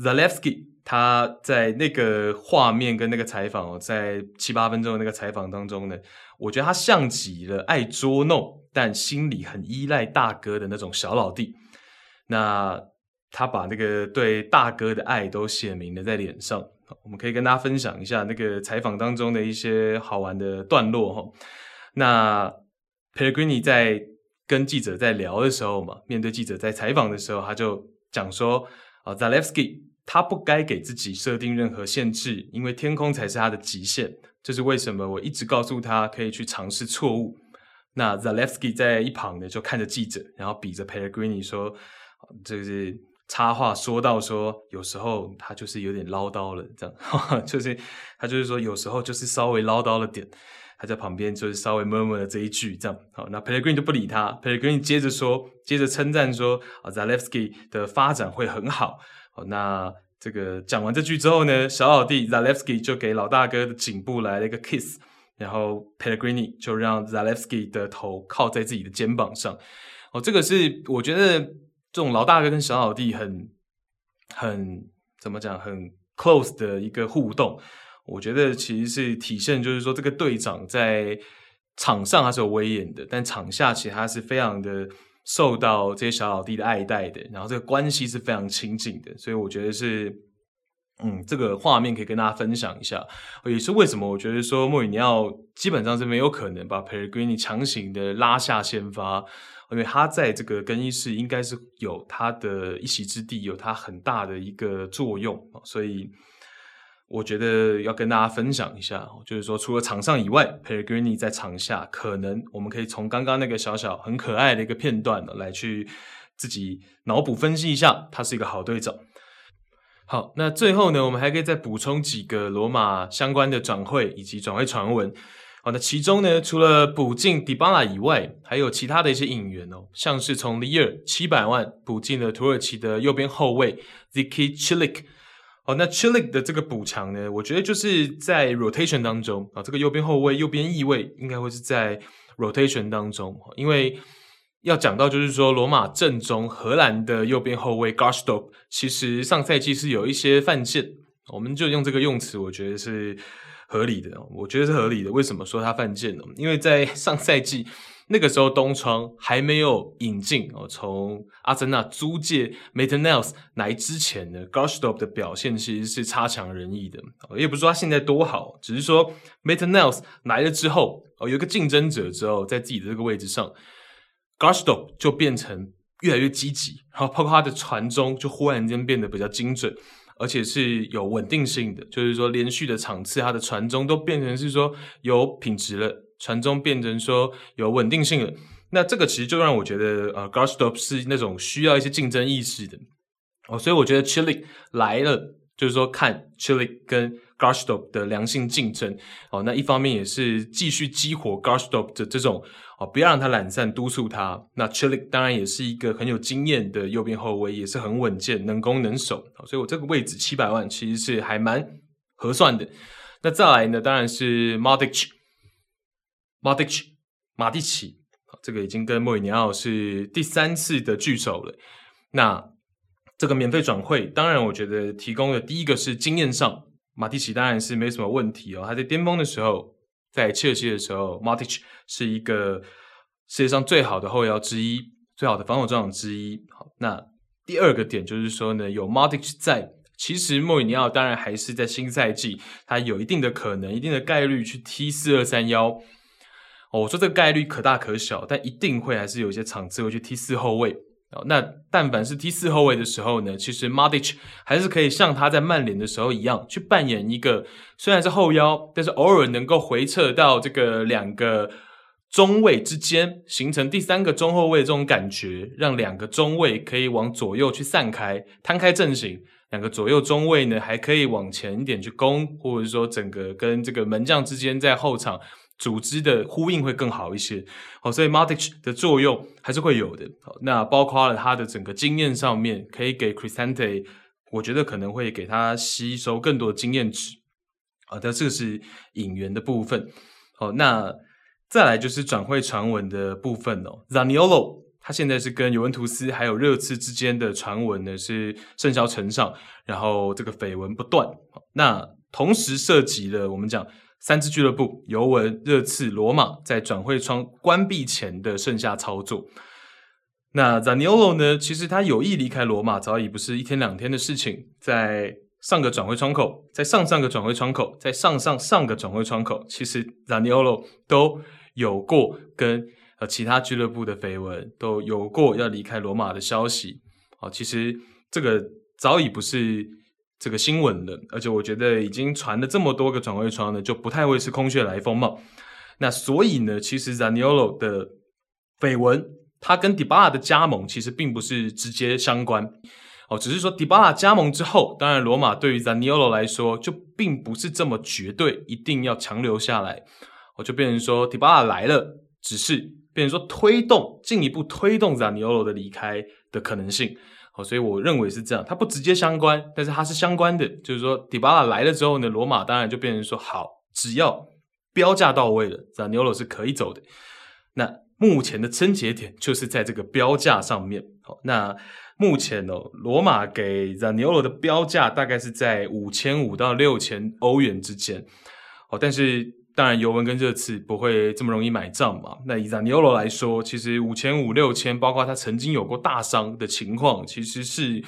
Zalewski他在那个画面跟那个采访在7-8分钟的那个采访当中呢，我觉得他像极了爱捉弄但心里很依赖大哥的那种小老弟。那他把那个对大哥的爱都写明了在脸上，我们可以跟大家分享一下那个采访当中的一些好玩的段落。那 Pellegrini 在跟记者在聊的时候嘛，面对记者在采访的时候，他就讲说 Zalewski他不该给自己设定任何限制，因为天空才是他的极限，这是为什么我一直告诉他可以去尝试错误。那 Zalewski 在一旁呢就看着记者，然后比着 Pellegrini 说，就是插话说到说有时候他就是有点唠叨了这样就是他就是说有时候就是稍微唠叨了点，他在旁边就是稍微 murmur 了这一句这样。好，那 Pellegrini 就不理他， Pellegrini 接着称赞说 Zalewski 的发展会很好。那这个讲完这句之后呢，小老弟 Zalewski 就给老大哥的颈部来了一个 kiss， 然后 Pellegrini 就让 Zalewski 的头靠在自己的肩膀上。这个是我觉得这种老大哥跟小老弟很怎么讲，很 close 的一个互动，我觉得其实是体现就是说这个队长在场上他是有威严的，但场下其实他是非常的受到这些小老弟的爱戴的，然后这个关系是非常亲近的，所以我觉得是这个画面可以跟大家分享一下，也是为什么我觉得说莫里尼奥基本上是没有可能把 Pellegrini 强行的拉下先发，因为他在这个更衣室应该是有他的一席之地，有他很大的一个作用，所以我觉得要跟大家分享一下，就是说除了场上以外 Pellegrini 在场下可能我们可以从刚刚那个小小很可爱的一个片段来去自己脑补分析一下，他是一个好队长。好，那最后呢，我们还可以再补充几个罗马相关的转会以及转会传闻。好，那其中呢，除了补进迪巴拉以外，还有其他的一些引援哦，像是从里尔700万补进了土耳其的右边后卫 Zeki Çelik。好，那 Çelik 的这个补强呢，我觉得就是在 rotation 当中啊，这个右边后卫、右边翼卫应该会是在 rotation 当中，因为要讲到就是说罗马正中荷兰的右边后卫 Karsdorp 其实上赛季是有一些犯贱，我们就用这个用词，我觉得是合理的，我觉得是合理的。为什么说他犯贱呢？因为在上赛季那个时候东窗还没有引进从阿森纳租借 Maitland-Niles 来之前呢， Karsdorp 的表现其实是差强人意的，也不是说他现在多好，只是说 Maitland-Niles 来了之后有一个竞争者之后，在自己的这个位置上Karsdorp 就变成越来越积极，然后包括他的传中就忽然间变得比较精准，而且是有稳定性的，就是说连续的场次他的传中都变成是说有品质了，传中变成说有稳定性了。那这个其实就让我觉得Karsdorp 是那种需要一些竞争意识的所以我觉得 Çelik 来了，就是说看 Çelik 跟 Karsdorp 的良性竞争那一方面也是继续激活 Karsdorp 的这种不要让他懒散，督促他。那 Çelik 当然也是一个很有经验的右边后卫，也是很稳健，能攻能守所以我这个位置700万其实是还蛮合算的。那再来呢，当然是 Modic 马蒂奇，这个已经跟莫里尼奥是第3次的聚首了。那这个免费转会，当然我觉得提供的第一个是经验上，马蒂奇当然是没什么问题他在巅峰的时候，在切尔西的时候 Modic 是一个世界上最好的后腰之一，最好的防守中场之一。好，那第二个点就是说呢，有 Modic 在，其实莫里尼奥当然还是在新赛季他有一定的可能，一定的概率去踢4231我说这个概率可大可小，但一定会还是有一些场次会去踢4后卫那但凡是踢4后卫的时候呢，其实 Modic 还是可以像他在曼联的时候一样，去扮演一个虽然是后腰，但是偶尔能够回撤到这个两个中卫之间，形成第3个中后卫这种感觉，让两个中卫可以往左右去散开，摊开阵型，两个左右中卫呢还可以往前一点去攻，或者说整个跟这个门将之间在后场组织的呼应会更好一些所以 Modic 的作用还是会有的那包括了他的整个经验上面，可以给 Cristante 我觉得可能会给他吸收更多的经验值但这是引援的部分那再来就是转会传闻的部分Zaniolo 他现在是跟尤文图斯还有热刺之间的传闻呢是甚嚣尘上，然后这个绯闻不断那同时涉及了我们讲3支俱乐部，尤文、热刺、罗马在转会窗关闭前的剩下操作。那 Zaniolo 呢，其实他有意离开罗马早已不是1天2天的事情，在上个转会窗口，在上上个转会窗口，在上上上个转会窗口，其实 Zaniolo 都有过跟其他俱乐部的绯闻，都有过要离开罗马的消息其实这个早已不是这个新闻了，而且我觉得已经传了这么多个转会窗呢，就不太会是空穴来风嘛。那所以呢，其实 Zaniolo 的绯闻，他跟 Dybala 的加盟其实并不是直接相关只是说 Dybala 加盟之后，当然罗马对于 Zaniolo 来说就并不是这么绝对，一定要强留下来就变成说 Dybala 来了，只是变成说推动进一步推动 Zaniolo 的离开的可能性所以我认为是这样，它不直接相关，但是它是相关的，就是说迪巴拉来了之后呢，罗马当然就变成说好，只要标价到位了，Zaniolo 是可以走的。那目前的症结点就是在这个标价上面。那目前罗马给 Zaniolo 的标价大概是在$5500到$6000之间但是当然尤文跟热刺不会这么容易买账嘛。那以 Zaniolo 来说，其实$5500、$6000，包括他曾经有过大伤的情况，其实是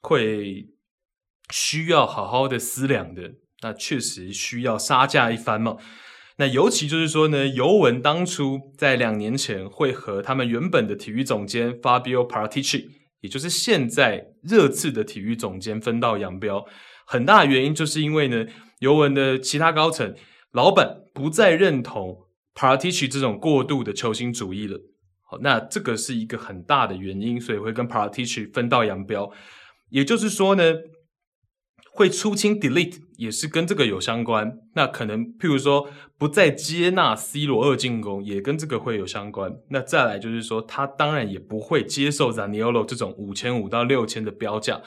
会需要好好的思量的。那确实需要杀价一番嘛。那尤其就是说呢，尤文当初在2年前会和他们原本的体育总监 Fabio Paratici， 也就是现在热刺的体育总监分道扬镳。很大的原因就是因为呢，尤文的其他高层老板不再认同 Paratici 这种过度的球星主义了好，那这个是一个很大的原因，所以会跟 Paratici 分道扬镳。也就是说呢，会出清 delete 也是跟这个有相关。那可能譬如说不再接纳 C 罗二进攻，也跟这个会有相关。那再来就是说，他当然也不会接受 Zaniolo 这种5500到6000的标价。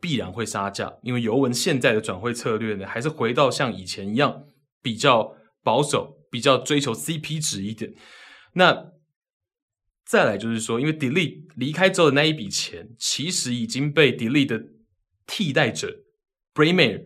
必然会杀价，因为尤文现在的转会策略呢，还是回到像以前一样比较保守，比较追求 CP 值一点。那再来就是说，因为 Delete 离开之后的那一笔钱，其实已经被 Delete 的替代者 Bremer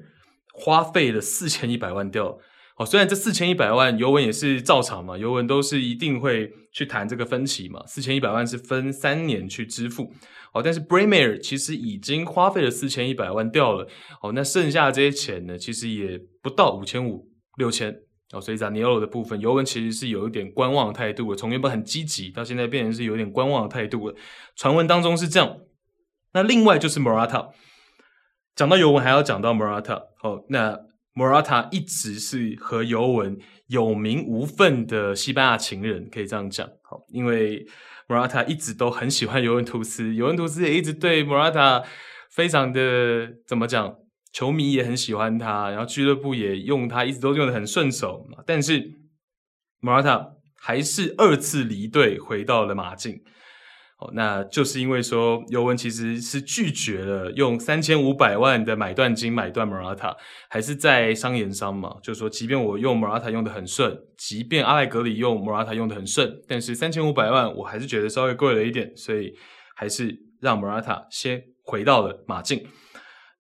花费了4100万掉了。好，虽然这4100万尤文也是照常嘛，尤文都是一定会去谈这个分期嘛，4100万是分3年去支付。好，但是 Bremer 其实已经花费了4100万掉了。好，那剩下的这些钱呢，其实也不到5500、6000。好，所以 Zaniolo 的部分，尤文其实是有一点观望的态度了，从原本很积极到现在变成是有点观望的态度了。传闻当中是这样。那另外就是 Morata， 讲到尤文还要讲到 Morata。好，那Morata 一直是和尤文有名无分的西班牙情人，可以这样讲。好，因为 Morata 一直都很喜欢尤文图斯，尤文图斯也一直对 Morata 非常的怎么讲，球迷也很喜欢他，然后俱乐部也用他，一直都用得很顺手。但是 Morata 还是2次离队，回到了马竞。好，那就是因为说尤文其实是拒绝了用3500万的买断金买断 Morata， 还是在商言商嘛，就是说即便我用 Morata 用得很顺，即便阿莱格里用 Morata 用得很顺，但是3500万我还是觉得稍微贵了一点，所以还是让 Morata 先回到了马竞。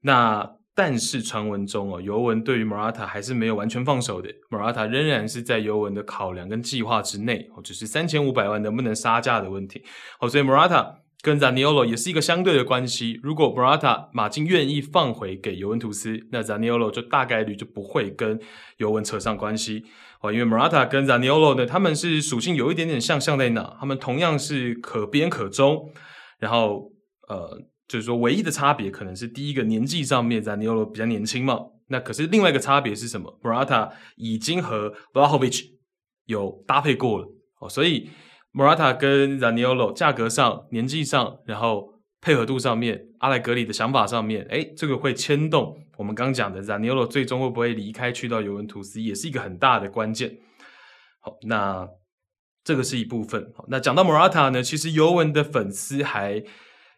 那但是传闻中尤文对于 Morata 还是没有完全放手的， Morata 仍然是在尤文的考量跟计划之内，只是3500万能不能杀价的问题。好，所以 Morata 跟 Zaniolo 也是一个相对的关系，如果 Morata 马竞愿意放回给尤文图斯，那 Zaniolo 就大概率就不会跟尤文扯上关系。好，因为 Morata 跟 Zaniolo 呢，他们是属性有一点点像在哪，他们同样是可边可中，然后就是说唯一的差别可能是第一个年纪上面 Zaniolo 比较年轻嘛，那可是另外一个差别是什么， Morata 已经和 Vlahovic 有搭配过了。好，所以 Morata 跟 Zaniolo 价格上、年纪上，然后配合度上面、阿莱格里的想法上面，这个会牵动我们刚讲的 Zaniolo 最终会不会离开去到尤文图斯，也是一个很大的关键。好，那这个是一部分。好，那讲到 Morata 呢，其实尤文的粉丝还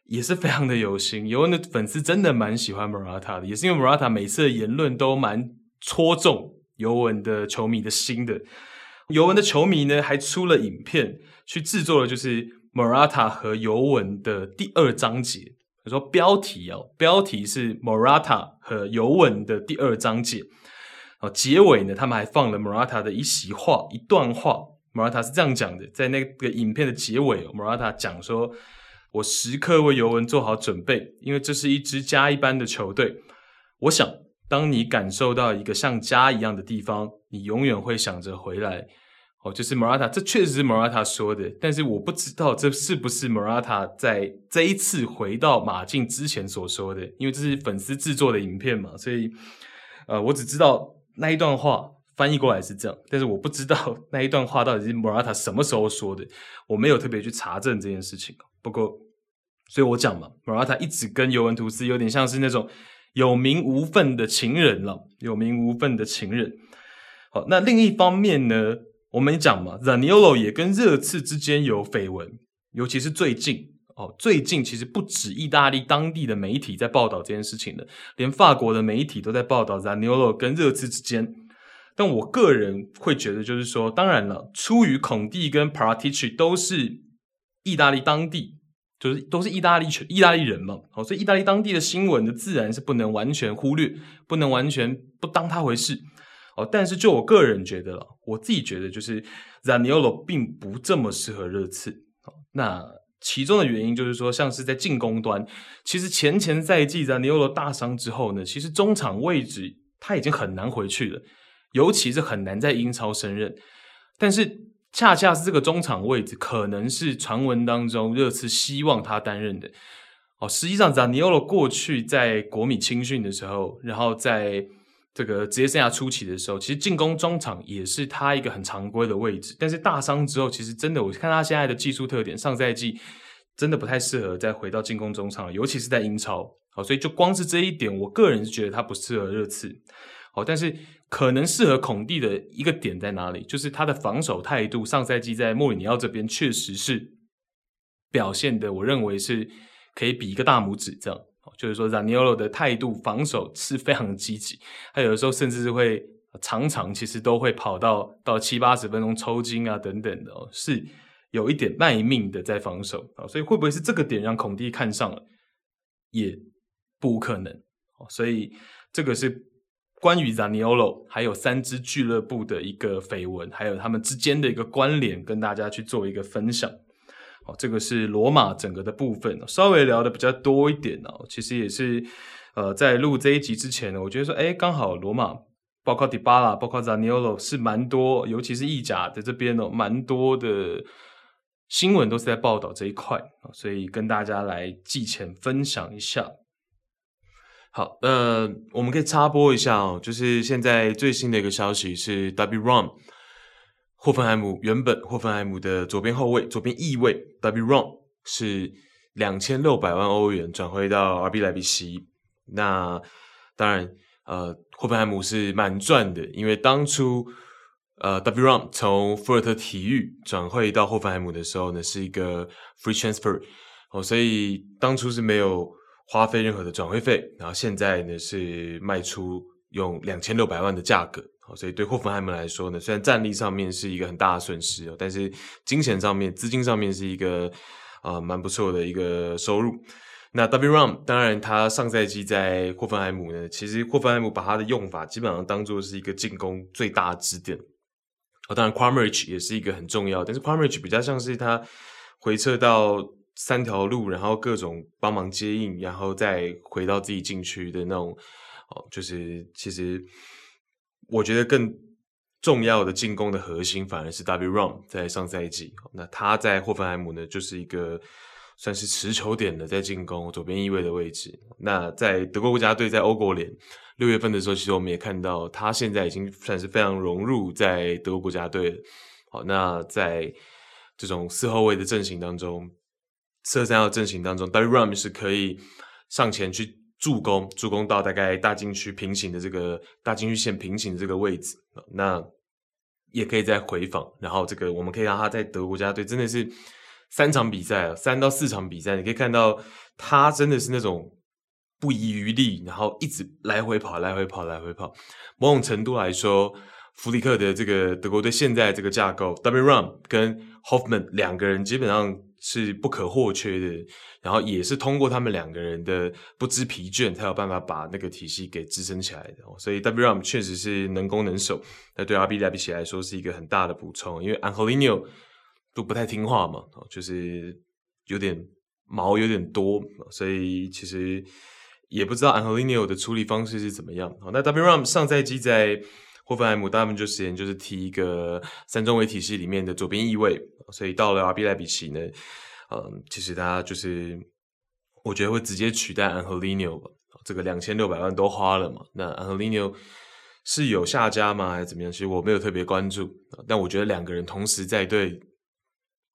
也是非常的有心，尤文的粉丝真的蛮喜欢 Morata 的，也是因为 Morata 每次的言论都蛮戳中尤文的球迷的心的。尤文的球迷呢还出了影片去制作了就是 Morata 和尤文的第2章节，比如说标题是 Morata 和尤文的第2章节，结尾呢他们还放了 Morata 的一段话， Morata 是这样讲的，在那个影片的结尾， Morata 讲说，我时刻为尤文做好准备，因为这是一支家一般的球队。我想，当你感受到一个像家一样的地方，你永远会想着回来。就是 Morata， 这确实是 Morata 说的，但是我不知道这是不是 Morata 在这一次回到马竞之前所说的，因为这是粉丝制作的影片嘛，所以我只知道那一段话翻译过来是这样，但是我不知道那一段话到底是 Morata 什么时候说的，我没有特别去查证这件事情。不过所以我讲嘛， Morata 一直跟尤文图斯有点像是那种有名无分的情人了，有名无分的情人。好，那另一方面呢，我们讲嘛， Zaniolo 也跟热刺之间有绯闻，尤其是最近其实不止意大利当地的媒体在报道这件事情的，连法国的媒体都在报道 Zaniolo 跟热刺之间。但我个人会觉得就是说，当然了，出于孔蒂跟 Paratici 都是意大利当地，就是都是意大利人嘛，好，所以意大利当地的新闻的自然是不能完全忽略，不能完全不当他回事。好，但是就我个人觉得了，我自己觉得就是 Zaniolo 并不这么适合热刺。好，那其中的原因就是说，像是在进攻端，其实前赛季 Zaniolo 大伤之后呢，其实中场位置他已经很难回去了，尤其是很难在英超胜任。但是恰恰是这个中场位置可能是传闻当中热刺希望他担任的。实际上 Zaniolo 过去在国米青训的时候，然后在这个职业生涯初期的时候，其实进攻中场也是他一个很常规的位置，但是大伤之后，其实真的我看他现在的技术特点，上赛季真的不太适合再回到进攻中场，尤其是在英超。好，所以就光是这一点，我个人是觉得他不适合热刺。好，但是可能适合孔蒂的一个点在哪里，就是他的防守态度，上赛季在莫里尼奥这边确实是表现的，我认为是可以比一个大拇指这样。就是说 Zaniolo 的态度防守是非常积极，他有的时候甚至是会常其实都会跑到70-80分钟抽筋啊等等的、哦、是有一点卖命的在防守、哦、所以会不会是这个点让孔蒂看上了也不可能、哦、所以这个是关于 Zaniolo 还有三支俱乐部的一个绯闻，还有他们之间的一个关联，跟大家去做一个分享。这个是罗马整个的部分，稍微聊的比较多一点，其实也是在录这一集之前我觉得说刚好罗马包括 Dybala 包括 Zaniolo 是蛮多，尤其是意甲的这边蛮多的新闻都是在报道这一块，所以跟大家来季前分享一下。好，我们可以插播一下就是现在最新的一个消息是 W Rom，原本霍芬海姆的左边后卫左边翼卫 W Rom 是2600万欧元转回到 RB 莱比锡。那当然霍芬海姆是蛮赚的，因为当初W Rom 从福尔特体育转会到霍芬海姆的时候呢是一个 free transfer， 所以当初是没有花费任何的转会费，然后现在呢是卖出用2600万的价格。所以对霍芬海姆来说呢，虽然战力上面是一个很大的损失，但是金钱上面资金上面是一个蛮不错的一个收入。那 W Rom 当然他上赛季在霍芬海姆呢，其实霍芬海姆把他的用法基本上当作是一个进攻最大的支点。当然 Crawbridge 也是一个很重要，但是 Crawbridge 比较像是他回撤到三条路，然后各种帮忙接应，然后再回到自己禁区的那种就是其实我觉得更重要的进攻的核心反而是 W Rom 在上赛季，那他在霍芬海姆呢就是一个算是持球点的在进攻左边翼位的位置。那在德国国家队在欧国联6月份的时候，其实我们也看到他现在已经算是非常融入在德国国家队了。好，那在这种四后卫的阵型当中，4-3-1阵型当中 W Rom 是可以上前去助攻到大概大禁区平行的这个大禁区线平行的这个位置，那也可以再回防，然后这个我们可以让他在德国国家队真的是3到4场比赛，你可以看到他真的是那种不遗余力，然后一直来回跑。某种程度来说，弗里克的这个德国队现在这个架构 ，W Rom 跟 Hoffman 两个人基本上是不可或缺的，然后也是通过他们两个人的不知疲倦才有办法把那个体系给支撑起来的。所以 W Rom 确实是能攻能守，那对 RB 莱比锡来说是一个很大的补充，因为 Angelino 都不太听话嘛，就是有点毛有点多，所以其实也不知道 Angelino 的处理方式是怎么样。那 W Rom 上赛季在霍芬海姆他们就实验就是踢一个三中卫体系里面的左边翼位，所以到了 RB 莱比锡呢其实他就是我觉得会直接取代 Angelino 吧，这个2600万都花了嘛，那 Angelino 是有下家吗还是怎么样，其实我没有特别关注，但我觉得两个人同时在队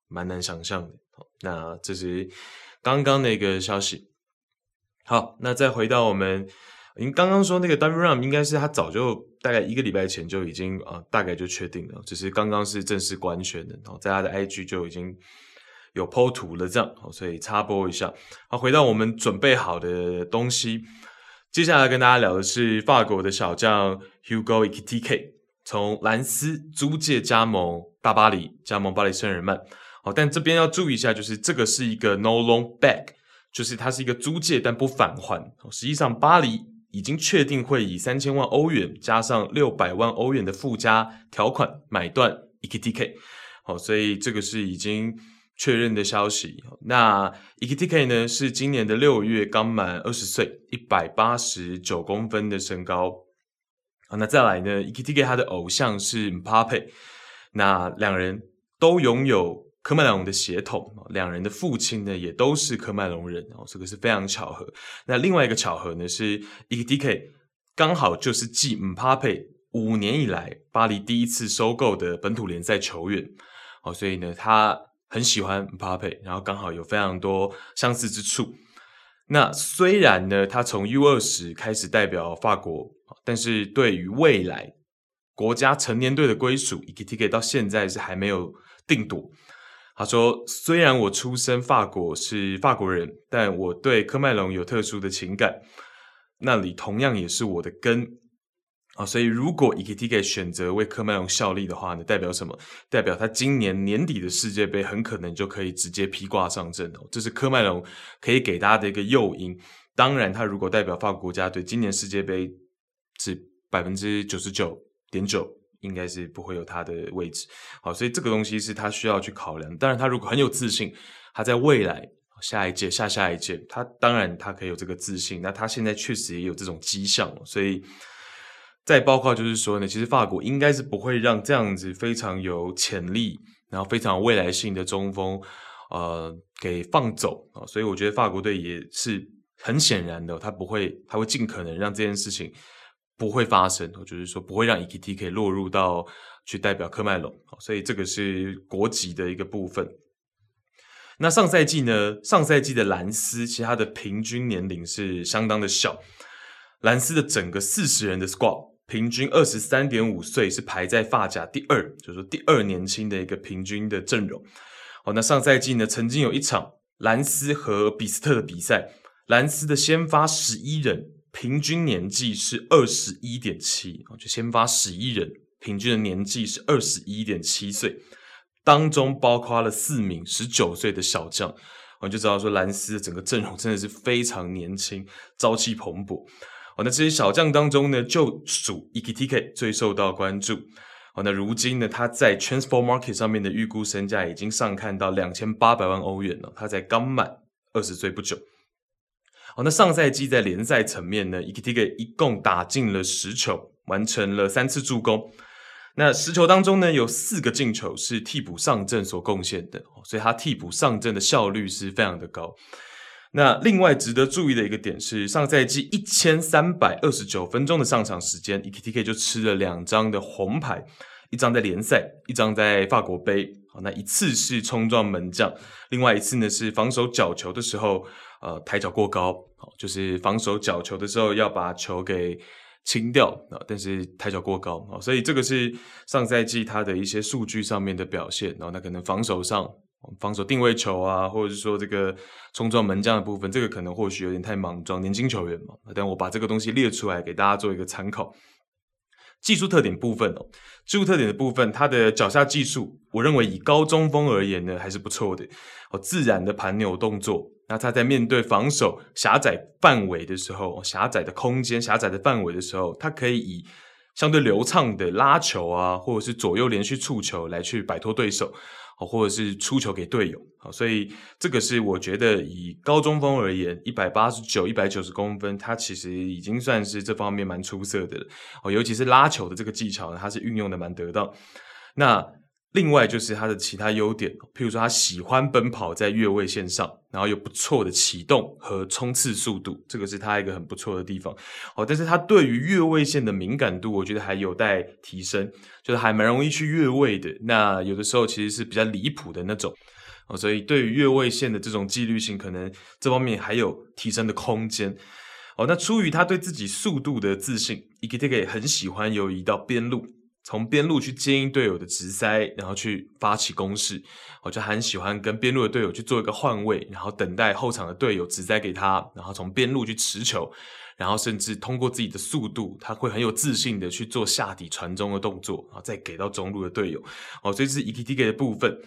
蛮难想象的。那这是刚刚的一个消息。好，那再回到我们您刚刚说那个 W Rom 应该是他早就大概1个礼拜前就已经大概就确定了，只是刚刚是正式官宣的，在他的 IG 就已经有 po 图了这样，所以插播一下。好，回到我们准备好的东西，接下来跟大家聊的是法国的小将 Hugo Ekitike 从兰斯租借加盟大巴黎，加盟巴黎圣日耳曼。好，但这边要注意一下，就是这个是一个 no loan back， 就是它是一个租借但不返还，实际上巴黎已经确定会以3000万欧元加上600万欧元的附加条款买断 Ekitike， 好，所以这个是已经确认的消息。那 Ekitike 呢是今年的6月刚满20岁，189公分的身高。好，那再来呢 Ekitike 他的偶像是 Mbappé， 那两人都拥有科麦隆的血统，两人的父亲呢也都是科麦隆人，这个是非常巧合。那另外一个巧合呢是 Ekitike 刚好就是继 Mbappé 5年以来巴黎第一次收购的本土联赛球员。所以呢他很喜欢 Mbappé， 然后刚好有非常多相似之处。那虽然呢他从 U20 开始代表法国，但是对于未来国家成年队的归属 Ekitike 到现在是还没有定夺。他说，虽然我出身法国是法国人，但我对喀麦隆有特殊的情感，那里同样也是我的根。所以如果 Ekitike 选择为喀麦隆效力的话呢，代表什么？代表他今年年底的世界杯很可能就可以直接披挂上阵哦，这是喀麦隆可以给大家的一个诱因。当然他如果代表法国国家队，今年世界杯是 99.9%应该是不会有他的位置。好，所以这个东西是他需要去考量。当然他如果很有自信，他在未来下一届下下一届，他当然他可以有这个自信，那他现在确实也有这种迹象。所以再包括就是说呢，其实法国应该是不会让这样子非常有潜力然后非常未来性的中锋给放走。所以我觉得法国队也是很显然的，他会尽可能让这件事情不会发生，就是说不会让 Ekitike 落入到去代表喀麦隆。所以这个是国籍的一个部分。那上赛季呢，上赛季的兰斯其实他的平均年龄是相当的小，兰斯的整个40人的 squad 平均 23.5 岁是排在法甲第二，就是说第二年轻的一个平均的阵容。那上赛季呢曾经有一场兰斯和比斯特的比赛，兰斯的先发11人平均年纪是 21.7， 就先发11人平均的年纪是 21.7 岁，当中包括了4名19岁的小将。我就知道说兰斯的整个阵容真的是非常年轻，朝气蓬勃。那这些小将当中呢，就属 Ekitike 最受到关注。那如今呢他在 Transfer Market 上面的预估身价已经上看到2800万欧元了，他才刚满20岁不久。那上赛季在联赛层面呢 Ekitike 一共打进了10球，完成了3次助攻。那10球当中呢有4个进球是替补上阵所贡献的，所以他替补上阵的效率是非常的高。那另外值得注意的一个点是，上赛季1329分钟的上场时间 Ekitike 就吃了2张的红牌，一张在联赛，一张在法国杯。那一次是冲撞门将，另外一次呢是防守角球的时候抬脚过高，就是防守角球的时候要把球给清掉，但是抬脚过高。所以这个是上赛季他的一些数据上面的表现。那可能防守上防守定位球啊，或者是说这个冲撞门将的部分，这个可能或许有点太莽撞，年轻球员嘛，但我把这个东西列出来给大家做一个参考。技术特点部分技术特点的部分，他的脚下技术我认为以高中锋而言呢还是不错的。自然的盘扭动作，那他在面对防守狭窄范围的时候，狭窄的空间狭窄的范围的时候，他可以以相对流畅的拉球啊，或者是左右连续触球来去摆脱对手，或者是出球给队友。所以这个是我觉得以高中锋而言 189-190 公分，他其实已经算是这方面蛮出色的了，尤其是拉球的这个技巧他是运用的蛮得当。那另外就是他的其他优点，譬如说他喜欢奔跑在越位线上，然后有不错的启动和冲刺速度，这个是他一个很不错的地方。但是他对于越位线的敏感度我觉得还有待提升，就是还蛮容易去越位的，那有的时候其实是比较离谱的那种。所以对于越位线的这种纪律性可能这方面还有提升的空间。那出于他对自己速度的自信， Ekitike 也很喜欢游移到边路，从边路去接应队友的直塞，然后去发起攻势。我就很喜欢跟边路的队友去做一个换位，然后等待后场的队友直塞给他，然后从边路去持球，然后甚至通过自己的速度，他会很有自信的去做下底传中的动作，然后再给到中路的队友。所以这是 Ekitike 的部分。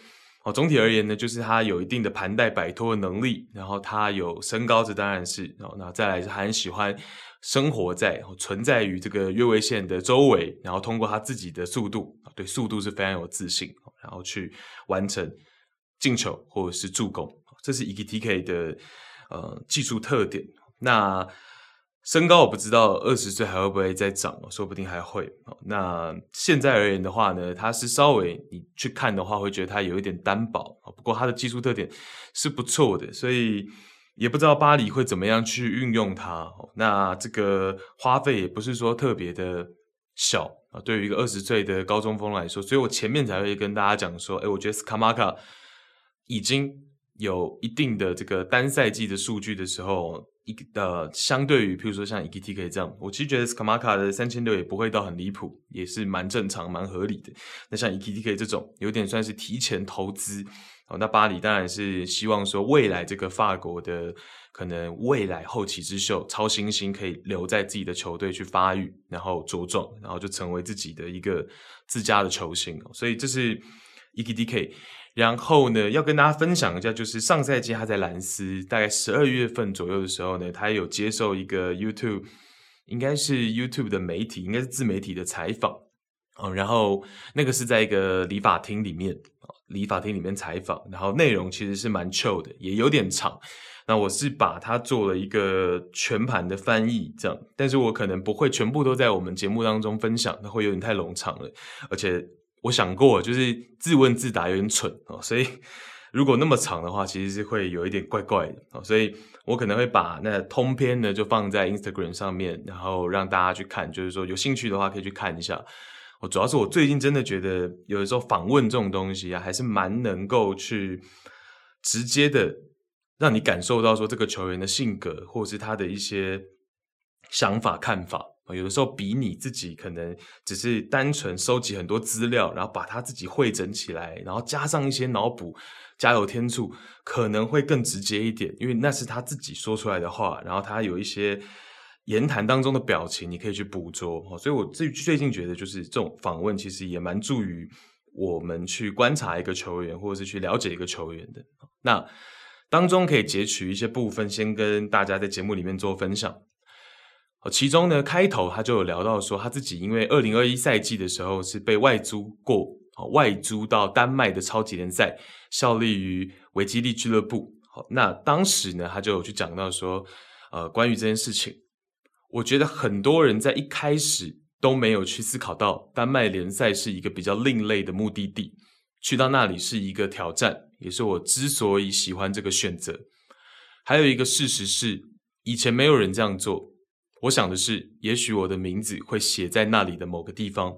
总体而言呢，就是他有一定的盘带摆脱的能力，然后他有身高，这当然是，然后再来是他很喜欢生活在存在于这个越位线的周围，然后通过他自己的速度，对速度是非常有自信，然后去完成进球或者是助攻。这是 Ekitike 的技术特点。那身高我不知道20岁还会不会再长，说不定还会。那现在而言的话呢，他是稍微你去看的话会觉得他有一点单薄，不过他的技术特点是不错的。所以也不知道巴黎会怎么样去运用它。那这个花费也不是说特别的小啊，对于一个20岁的高中锋来说，所以我前面才会跟大家讲说，我觉得 Scamacca 已经有一定的这个单赛季的数据的时候，相对于譬如说像 Ekitike 这样，我其实觉得 Scamacca 的3600也不会到很离谱，也是蛮正常蛮合理的。那像 Ekitike 这种有点算是提前投资，那巴黎当然是希望说未来这个法国的可能未来后起之秀超新星可以留在自己的球队去发育，然后茁壮，然后就成为自己的一个自家的球星。所以这是 Ekitike。然后呢，要跟大家分享一下，就是上赛季他在兰斯大概12月份左右的时候呢，他有接受一个 YouTube， 应该是 YouTube 的媒体，应该是自媒体的采访，然后那个是在一个理发厅里面采访，然后内容其实是蛮 chill 的，也有点长，那我是把它做了一个全盘的翻译这样，但是我可能不会全部都在我们节目当中分享，那会有点太冗长了，而且我想过就是自问自答有点蠢，所以如果那么长的话其实是会有一点怪怪的，所以我可能会把那通篇呢就放在 Instagram 上面，然后让大家去看，就是说有兴趣的话可以去看一下。主要是我最近真的觉得有的时候访问这种东西啊，还是蛮能够去直接的让你感受到说这个球员的性格或是他的一些想法看法，有的时候比你自己可能只是单纯收集很多资料，然后把它自己汇整起来，然后加上一些脑补加油添醋，可能会更直接一点，因为那是他自己说出来的话，然后他有一些言谈当中的表情你可以去捕捉。所以我最近觉得就是这种访问其实也蛮助于我们去观察一个球员或者是去了解一个球员的，那当中可以截取一些部分先跟大家在节目里面做分享。其中呢，开头他就有聊到说他自己因为2021赛季的时候是被外租到丹麦的超级联赛，效力于维基利俱乐部。那当时呢他就有去讲到说关于这件事情，我觉得很多人在一开始都没有去思考到丹麦联赛是一个比较另类的目的地，去到那里是一个挑战，也是我之所以喜欢这个选择。还有一个事实是以前没有人这样做，我想的是也许我的名字会写在那里的某个地方。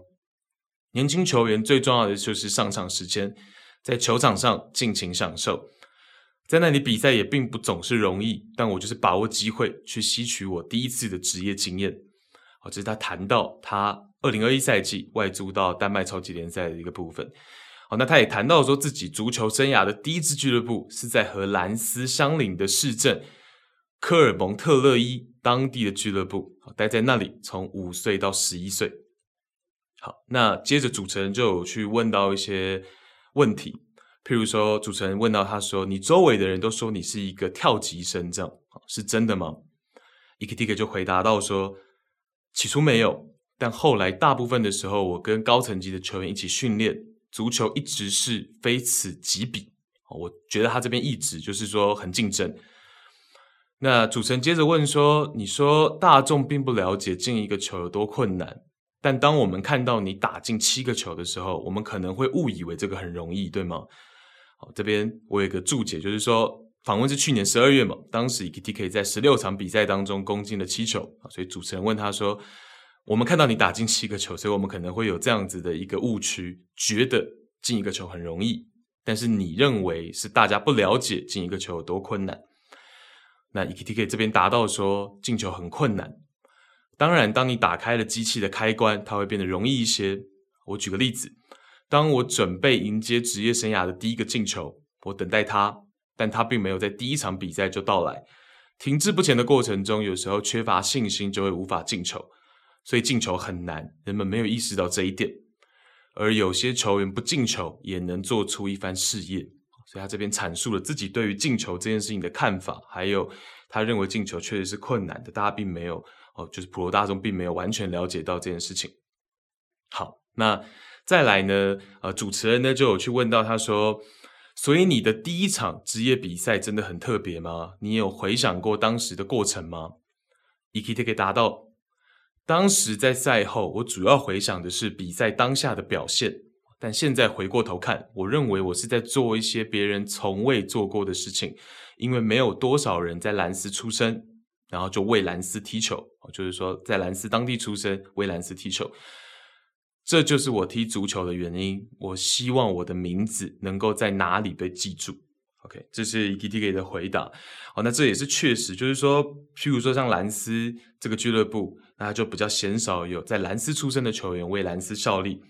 年轻球员最重要的就是上场时间，在球场上尽情享受，在那里比赛也并不总是容易，但我就是把握机会去吸取我第一次的职业经验。这是他谈到他2021赛季外租到丹麦超级联赛的一个部分。那他也谈到说自己足球生涯的第一支俱乐部是在和兰斯相邻的市镇科尔蒙特勒伊当地的俱乐部，待在那里从5岁到11岁。好，那接着主持人就有去问到一些问题，譬如说主持人问到他说你周围的人都说你是一个跳级生这样，是真的吗？ Ekitike 就回答到说起初没有，但后来大部分的时候我跟高层级的球员一起训练，足球一直是非此即彼。我觉得他这边一直就是说很竞争。那主持人接着问说你说大众并不了解进一个球有多困难，但当我们看到你打进7个球的时候，我们可能会误以为这个很容易，对吗？好，这边我有一个注解，就是说访问是去年12月嘛，当时 Ekitike 在16场比赛当中攻进了7球，所以主持人问他说我们看到你打进7个球，所以我们可能会有这样子的一个误区，觉得进一个球很容易，但是你认为是大家不了解进一个球有多困难。那 Ekitike 这边答到说进球很困难，当然当你打开了机器的开关它会变得容易一些。我举个例子，当我准备迎接职业生涯的第一个进球，我等待它，但它并没有在第一场比赛就到来，停滞不前的过程中有时候缺乏信心就会无法进球，所以进球很难，人们没有意识到这一点，而有些球员不进球也能做出一番事业。所以他这边阐述了自己对于进球这件事情的看法，还有他认为进球确实是困难的，大家并没有就是普罗大众并没有完全了解到这件事情。好，那再来呢主持人呢就有去问到他说所以你的第一场职业比赛真的很特别吗？你有回想过当时的过程吗？ Ekitike 答道，当时在赛后我主要回想的是比赛当下的表现，但现在回过头看，我认为我是在做一些别人从未做过的事情，因为没有多少人在兰斯出生，然后就为兰斯踢球，就是说在兰斯当地出生，为兰斯踢球。这就是我踢足球的原因，我希望我的名字能够在哪里被记住。OK， 这是 Ekitike 的回答。好，那这也是确实，就是说，譬如说像兰斯这个俱乐部，那他就比较鲜少有在兰斯出生的球员为兰斯效力。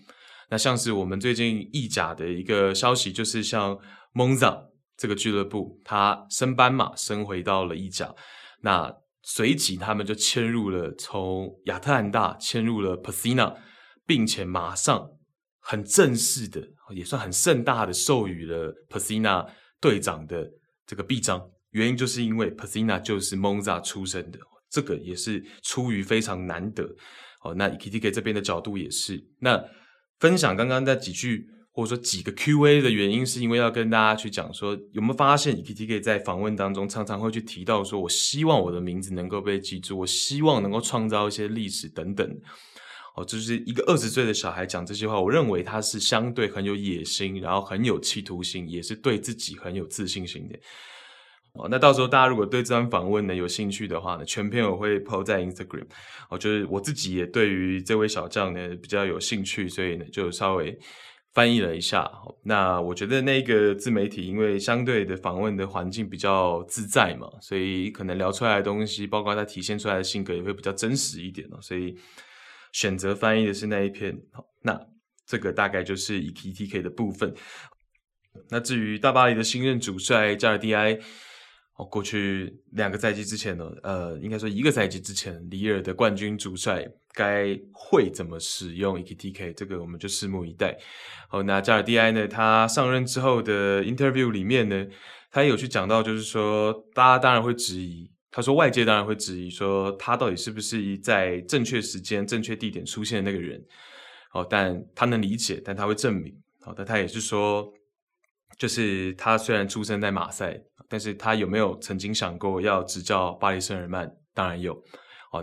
那像是我们最近意甲的一个消息，就是像 Monza 这个俱乐部，他升班嘛，升回到了意甲。那随即他们就迁入了，从亚特兰大迁入了 Pessina。并且马上很正式的，也算很盛大的授予了 Pessina 队长的这个臂章，原因就是因为 Pessina 就是 Monza 出身的，这个也是出于非常难得。好，那 Ekitike 这边的角度也是，那分享刚刚那几句或者说几个 Q&A 的原因，是因为要跟大家去讲说，有没有发现 Ekitike 在访问当中常常会去提到说，我希望我的名字能够被记住，我希望能够创造一些历史等等。就是一个20岁的小孩讲这些话，我认为他是相对很有野心，然后很有企图心，也是对自己很有自信心的。那到时候大家如果对这段访问呢有兴趣的话呢，全篇我会 po 在 Instagram。就是我自己也对于这位小将呢比较有兴趣，所以呢就稍微翻译了一下。那我觉得那个自媒体因为相对的访问的环境比较自在嘛，所以可能聊出来的东西，包括他体现出来的性格也会比较真实一点，所以选择翻译的是那一篇。那这个大概就是 Ekitike 的部分。那至于大巴黎的新任主帅加尔蒂埃，过去两个赛季之前呢，应该说一个赛季之前，里尔的冠军主帅该会怎么使用 Ekitike， 这个我们就拭目以待。好，那加尔蒂埃呢，他上任之后的 interview 里面呢，他有去讲到，就是说大家当然会质疑，他说外界当然会质疑说他到底是不是在正确时间正确地点出现的那个人，但他能理解，但他会证明。但他也是说，就是他虽然出生在马赛，但是他有没有曾经想过要执教巴黎圣日耳曼，当然有。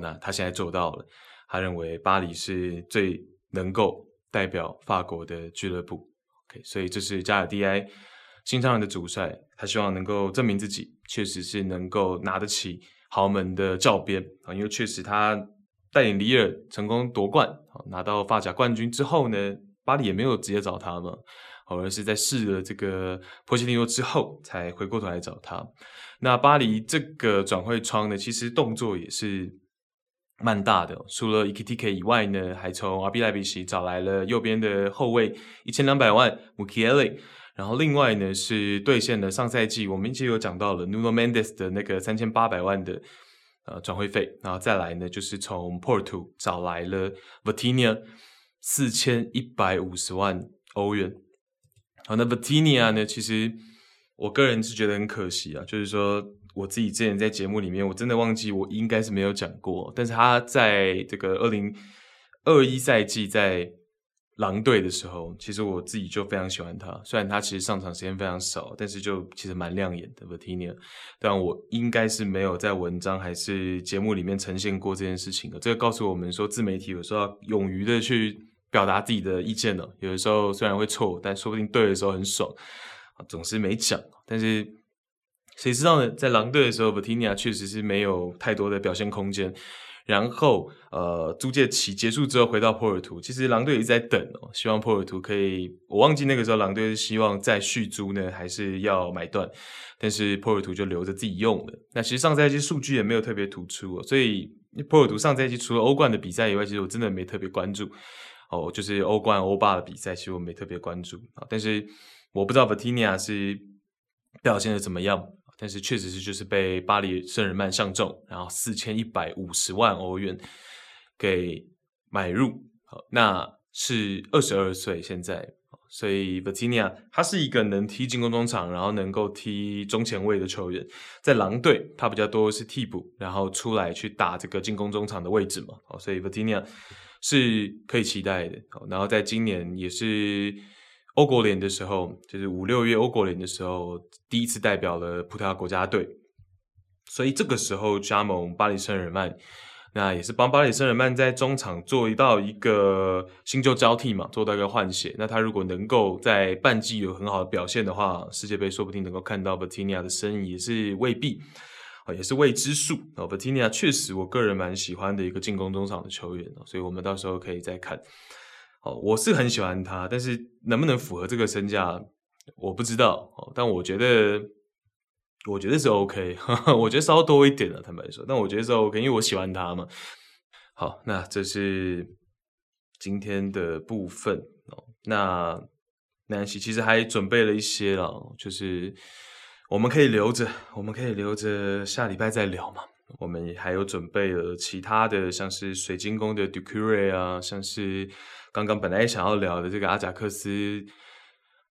那他现在做到了，他认为巴黎是最能够代表法国的俱乐部。OK， 所以这是加尔蒂埃新上任的主帅，他希望能够证明自己确实是能够拿得起豪门的教鞭，因为确实他带领里尔成功夺冠，拿到法甲冠军之后呢，巴黎也没有直接找他嘛，而是在试了这个波切蒂诺之后才回过头来找他。那巴黎这个转会窗呢，其实动作也是蛮大的，除了 Ekitike 以外呢，还从 RB 莱比锡找来了右边的后卫1200万 Mukiele， 然后另外呢是兑现了上赛季我们一直有讲到了 Nuno Mendes 的那个3800万的转会费，然后再来呢就是从 Porto 找来了 Vitinha 4150万欧元。好，那 Vitinha 呢，其实我个人是觉得很可惜啊，就是说我自己之前在节目里面，我真的忘记，我应该是没有讲过，但是他在这个2021赛季在狼队的时候，其实我自己就非常喜欢他，虽然他其实上场时间非常少，但是就其实蛮亮眼的 Vitinha， 但我应该是没有在文章还是节目里面呈现过这件事情的。这个告诉我们说，自媒体有时候要勇于的去表达自己的意见了，有的时候虽然会错，但说不定对的时候很爽，总是没讲，但是谁知道呢？在狼队的时候 Vitinha 确实是没有太多的表现空间，然后租借期结束之后回到波尔图，其实狼队一直在等希望波尔图可以，我忘记那个时候狼队是希望再续租呢还是要买断，但是波尔图就留着自己用了。那其实上赛季数据也没有特别突出，所以波尔图上赛季除了欧冠的比赛以外，其实我真的没特别关注，就是欧冠欧霸的比赛其实我没特别关注，但是我不知道 Vitinha 是表现的怎么样，但是确实是就是被巴黎圣日耳曼相中，然后4150万欧元给买入。那是22岁现在，所以 Vitinha 他是一个能踢进攻中场，然后能够踢中前卫的球员。在狼队他比较多是替补，然后出来去打这个进攻中场的位置嘛，所以 Vitinha 是可以期待的。然后在今年也是欧国联的时候，就是5-6月欧国联的时候，第一次代表了葡萄牙国家队，所以这个时候加盟巴黎圣日耳曼，那也是帮巴黎圣日耳曼在中场做到一个新旧交替嘛，做到一个换血。那他如果能够在半季有很好的表现的话，世界杯说不定能够看到 Vitinha 的身影也是未必，也是未知数。Vitinha 确实我个人蛮喜欢的一个进攻中场的球员，所以我们到时候可以再看。我是很喜欢他，但是能不能符合这个身价我不知道，但我觉得是 OK 我觉得稍多一点了，坦白说，但我觉得是 OK， 因为我喜欢他嘛。好，那这是今天的部分。那南希其实还准备了一些啦，就是我们可以留着下礼拜再聊嘛。我们还有准备了其他的，像是水晶宫的 Ducure 啊，像是刚刚本来想要聊的这个阿贾克斯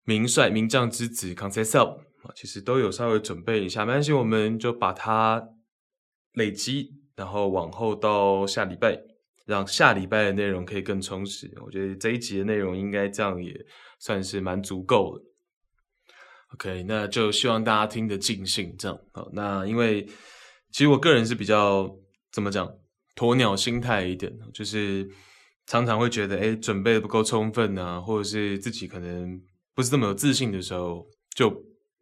名帅名将之子 Conceição， 其实都有稍微准备一下，没关系，我们就把它累积，然后往后到下礼拜，让下礼拜的内容可以更充实。我觉得这一集的内容应该这样也算是蛮足够了。OK， 那就希望大家听得尽兴，这样。好，那因为其实我个人是比较怎么讲，鸵鸟心态一点，就是常常会觉得准备不够充分啊，或者是自己可能不是这么有自信的时候，就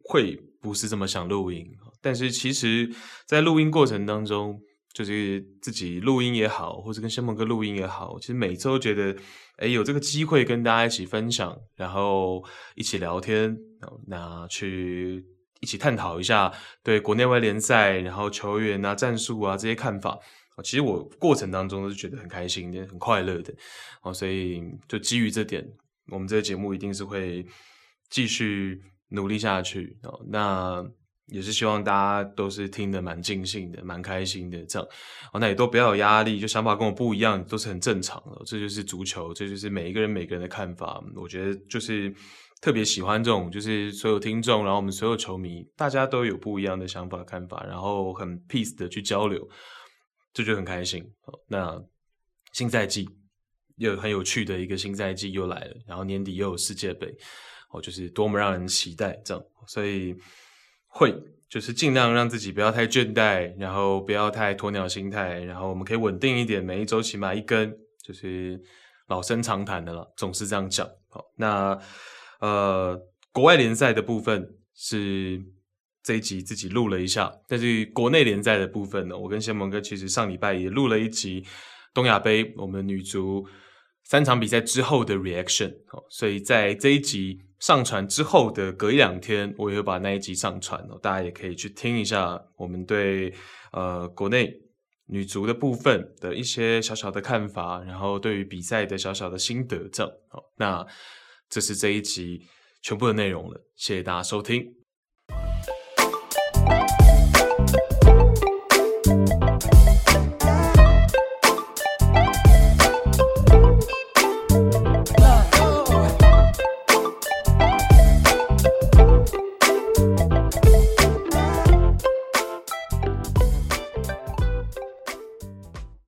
会不是这么想录音。但是其实在录音过程当中，就是自己录音也好，或者跟仙鹏哥录音也好，其实每次都觉得有这个机会跟大家一起分享，然后一起聊天，那去一起探讨一下对国内外联赛，然后球员啊、战术啊这些看法，其实我过程当中都是觉得很开心的、很快乐的。所以就基于这点，我们这个节目一定是会继续努力下去，那也是希望大家都是听得蛮尽兴的、蛮开心的这样。那也都不要有压力，就想法跟我不一样都是很正常的，这就是足球，这就是每个人的看法。我觉得就是特别喜欢这种，就是所有听众，然后我们所有球迷，大家都有不一样的想法、看法，然后很 peace 的去交流，这就很开心。那新赛季又很有趣的一个新赛季又来了，然后年底又有世界杯，就是多么让人期待这样。所以会就是尽量让自己不要太倦怠，然后不要太鸵鸟心态，然后我们可以稳定一点，每一周起码一根，就是老生常谈的了，总是这样讲。好，那国外联赛的部分是这一集自己录了一下，但是国内联赛的部分呢，我跟仙鹏哥其实上礼拜也录了一集东亚杯我们女足3场比赛之后的 reaction， 所以在这一集上传之后的隔一两天，我也会把那一集上传，大家也可以去听一下我们对国内女足的部分的一些小小的看法，然后对于比赛的小小的心得这样。那这是这一集全部的内容了，谢谢大家收听。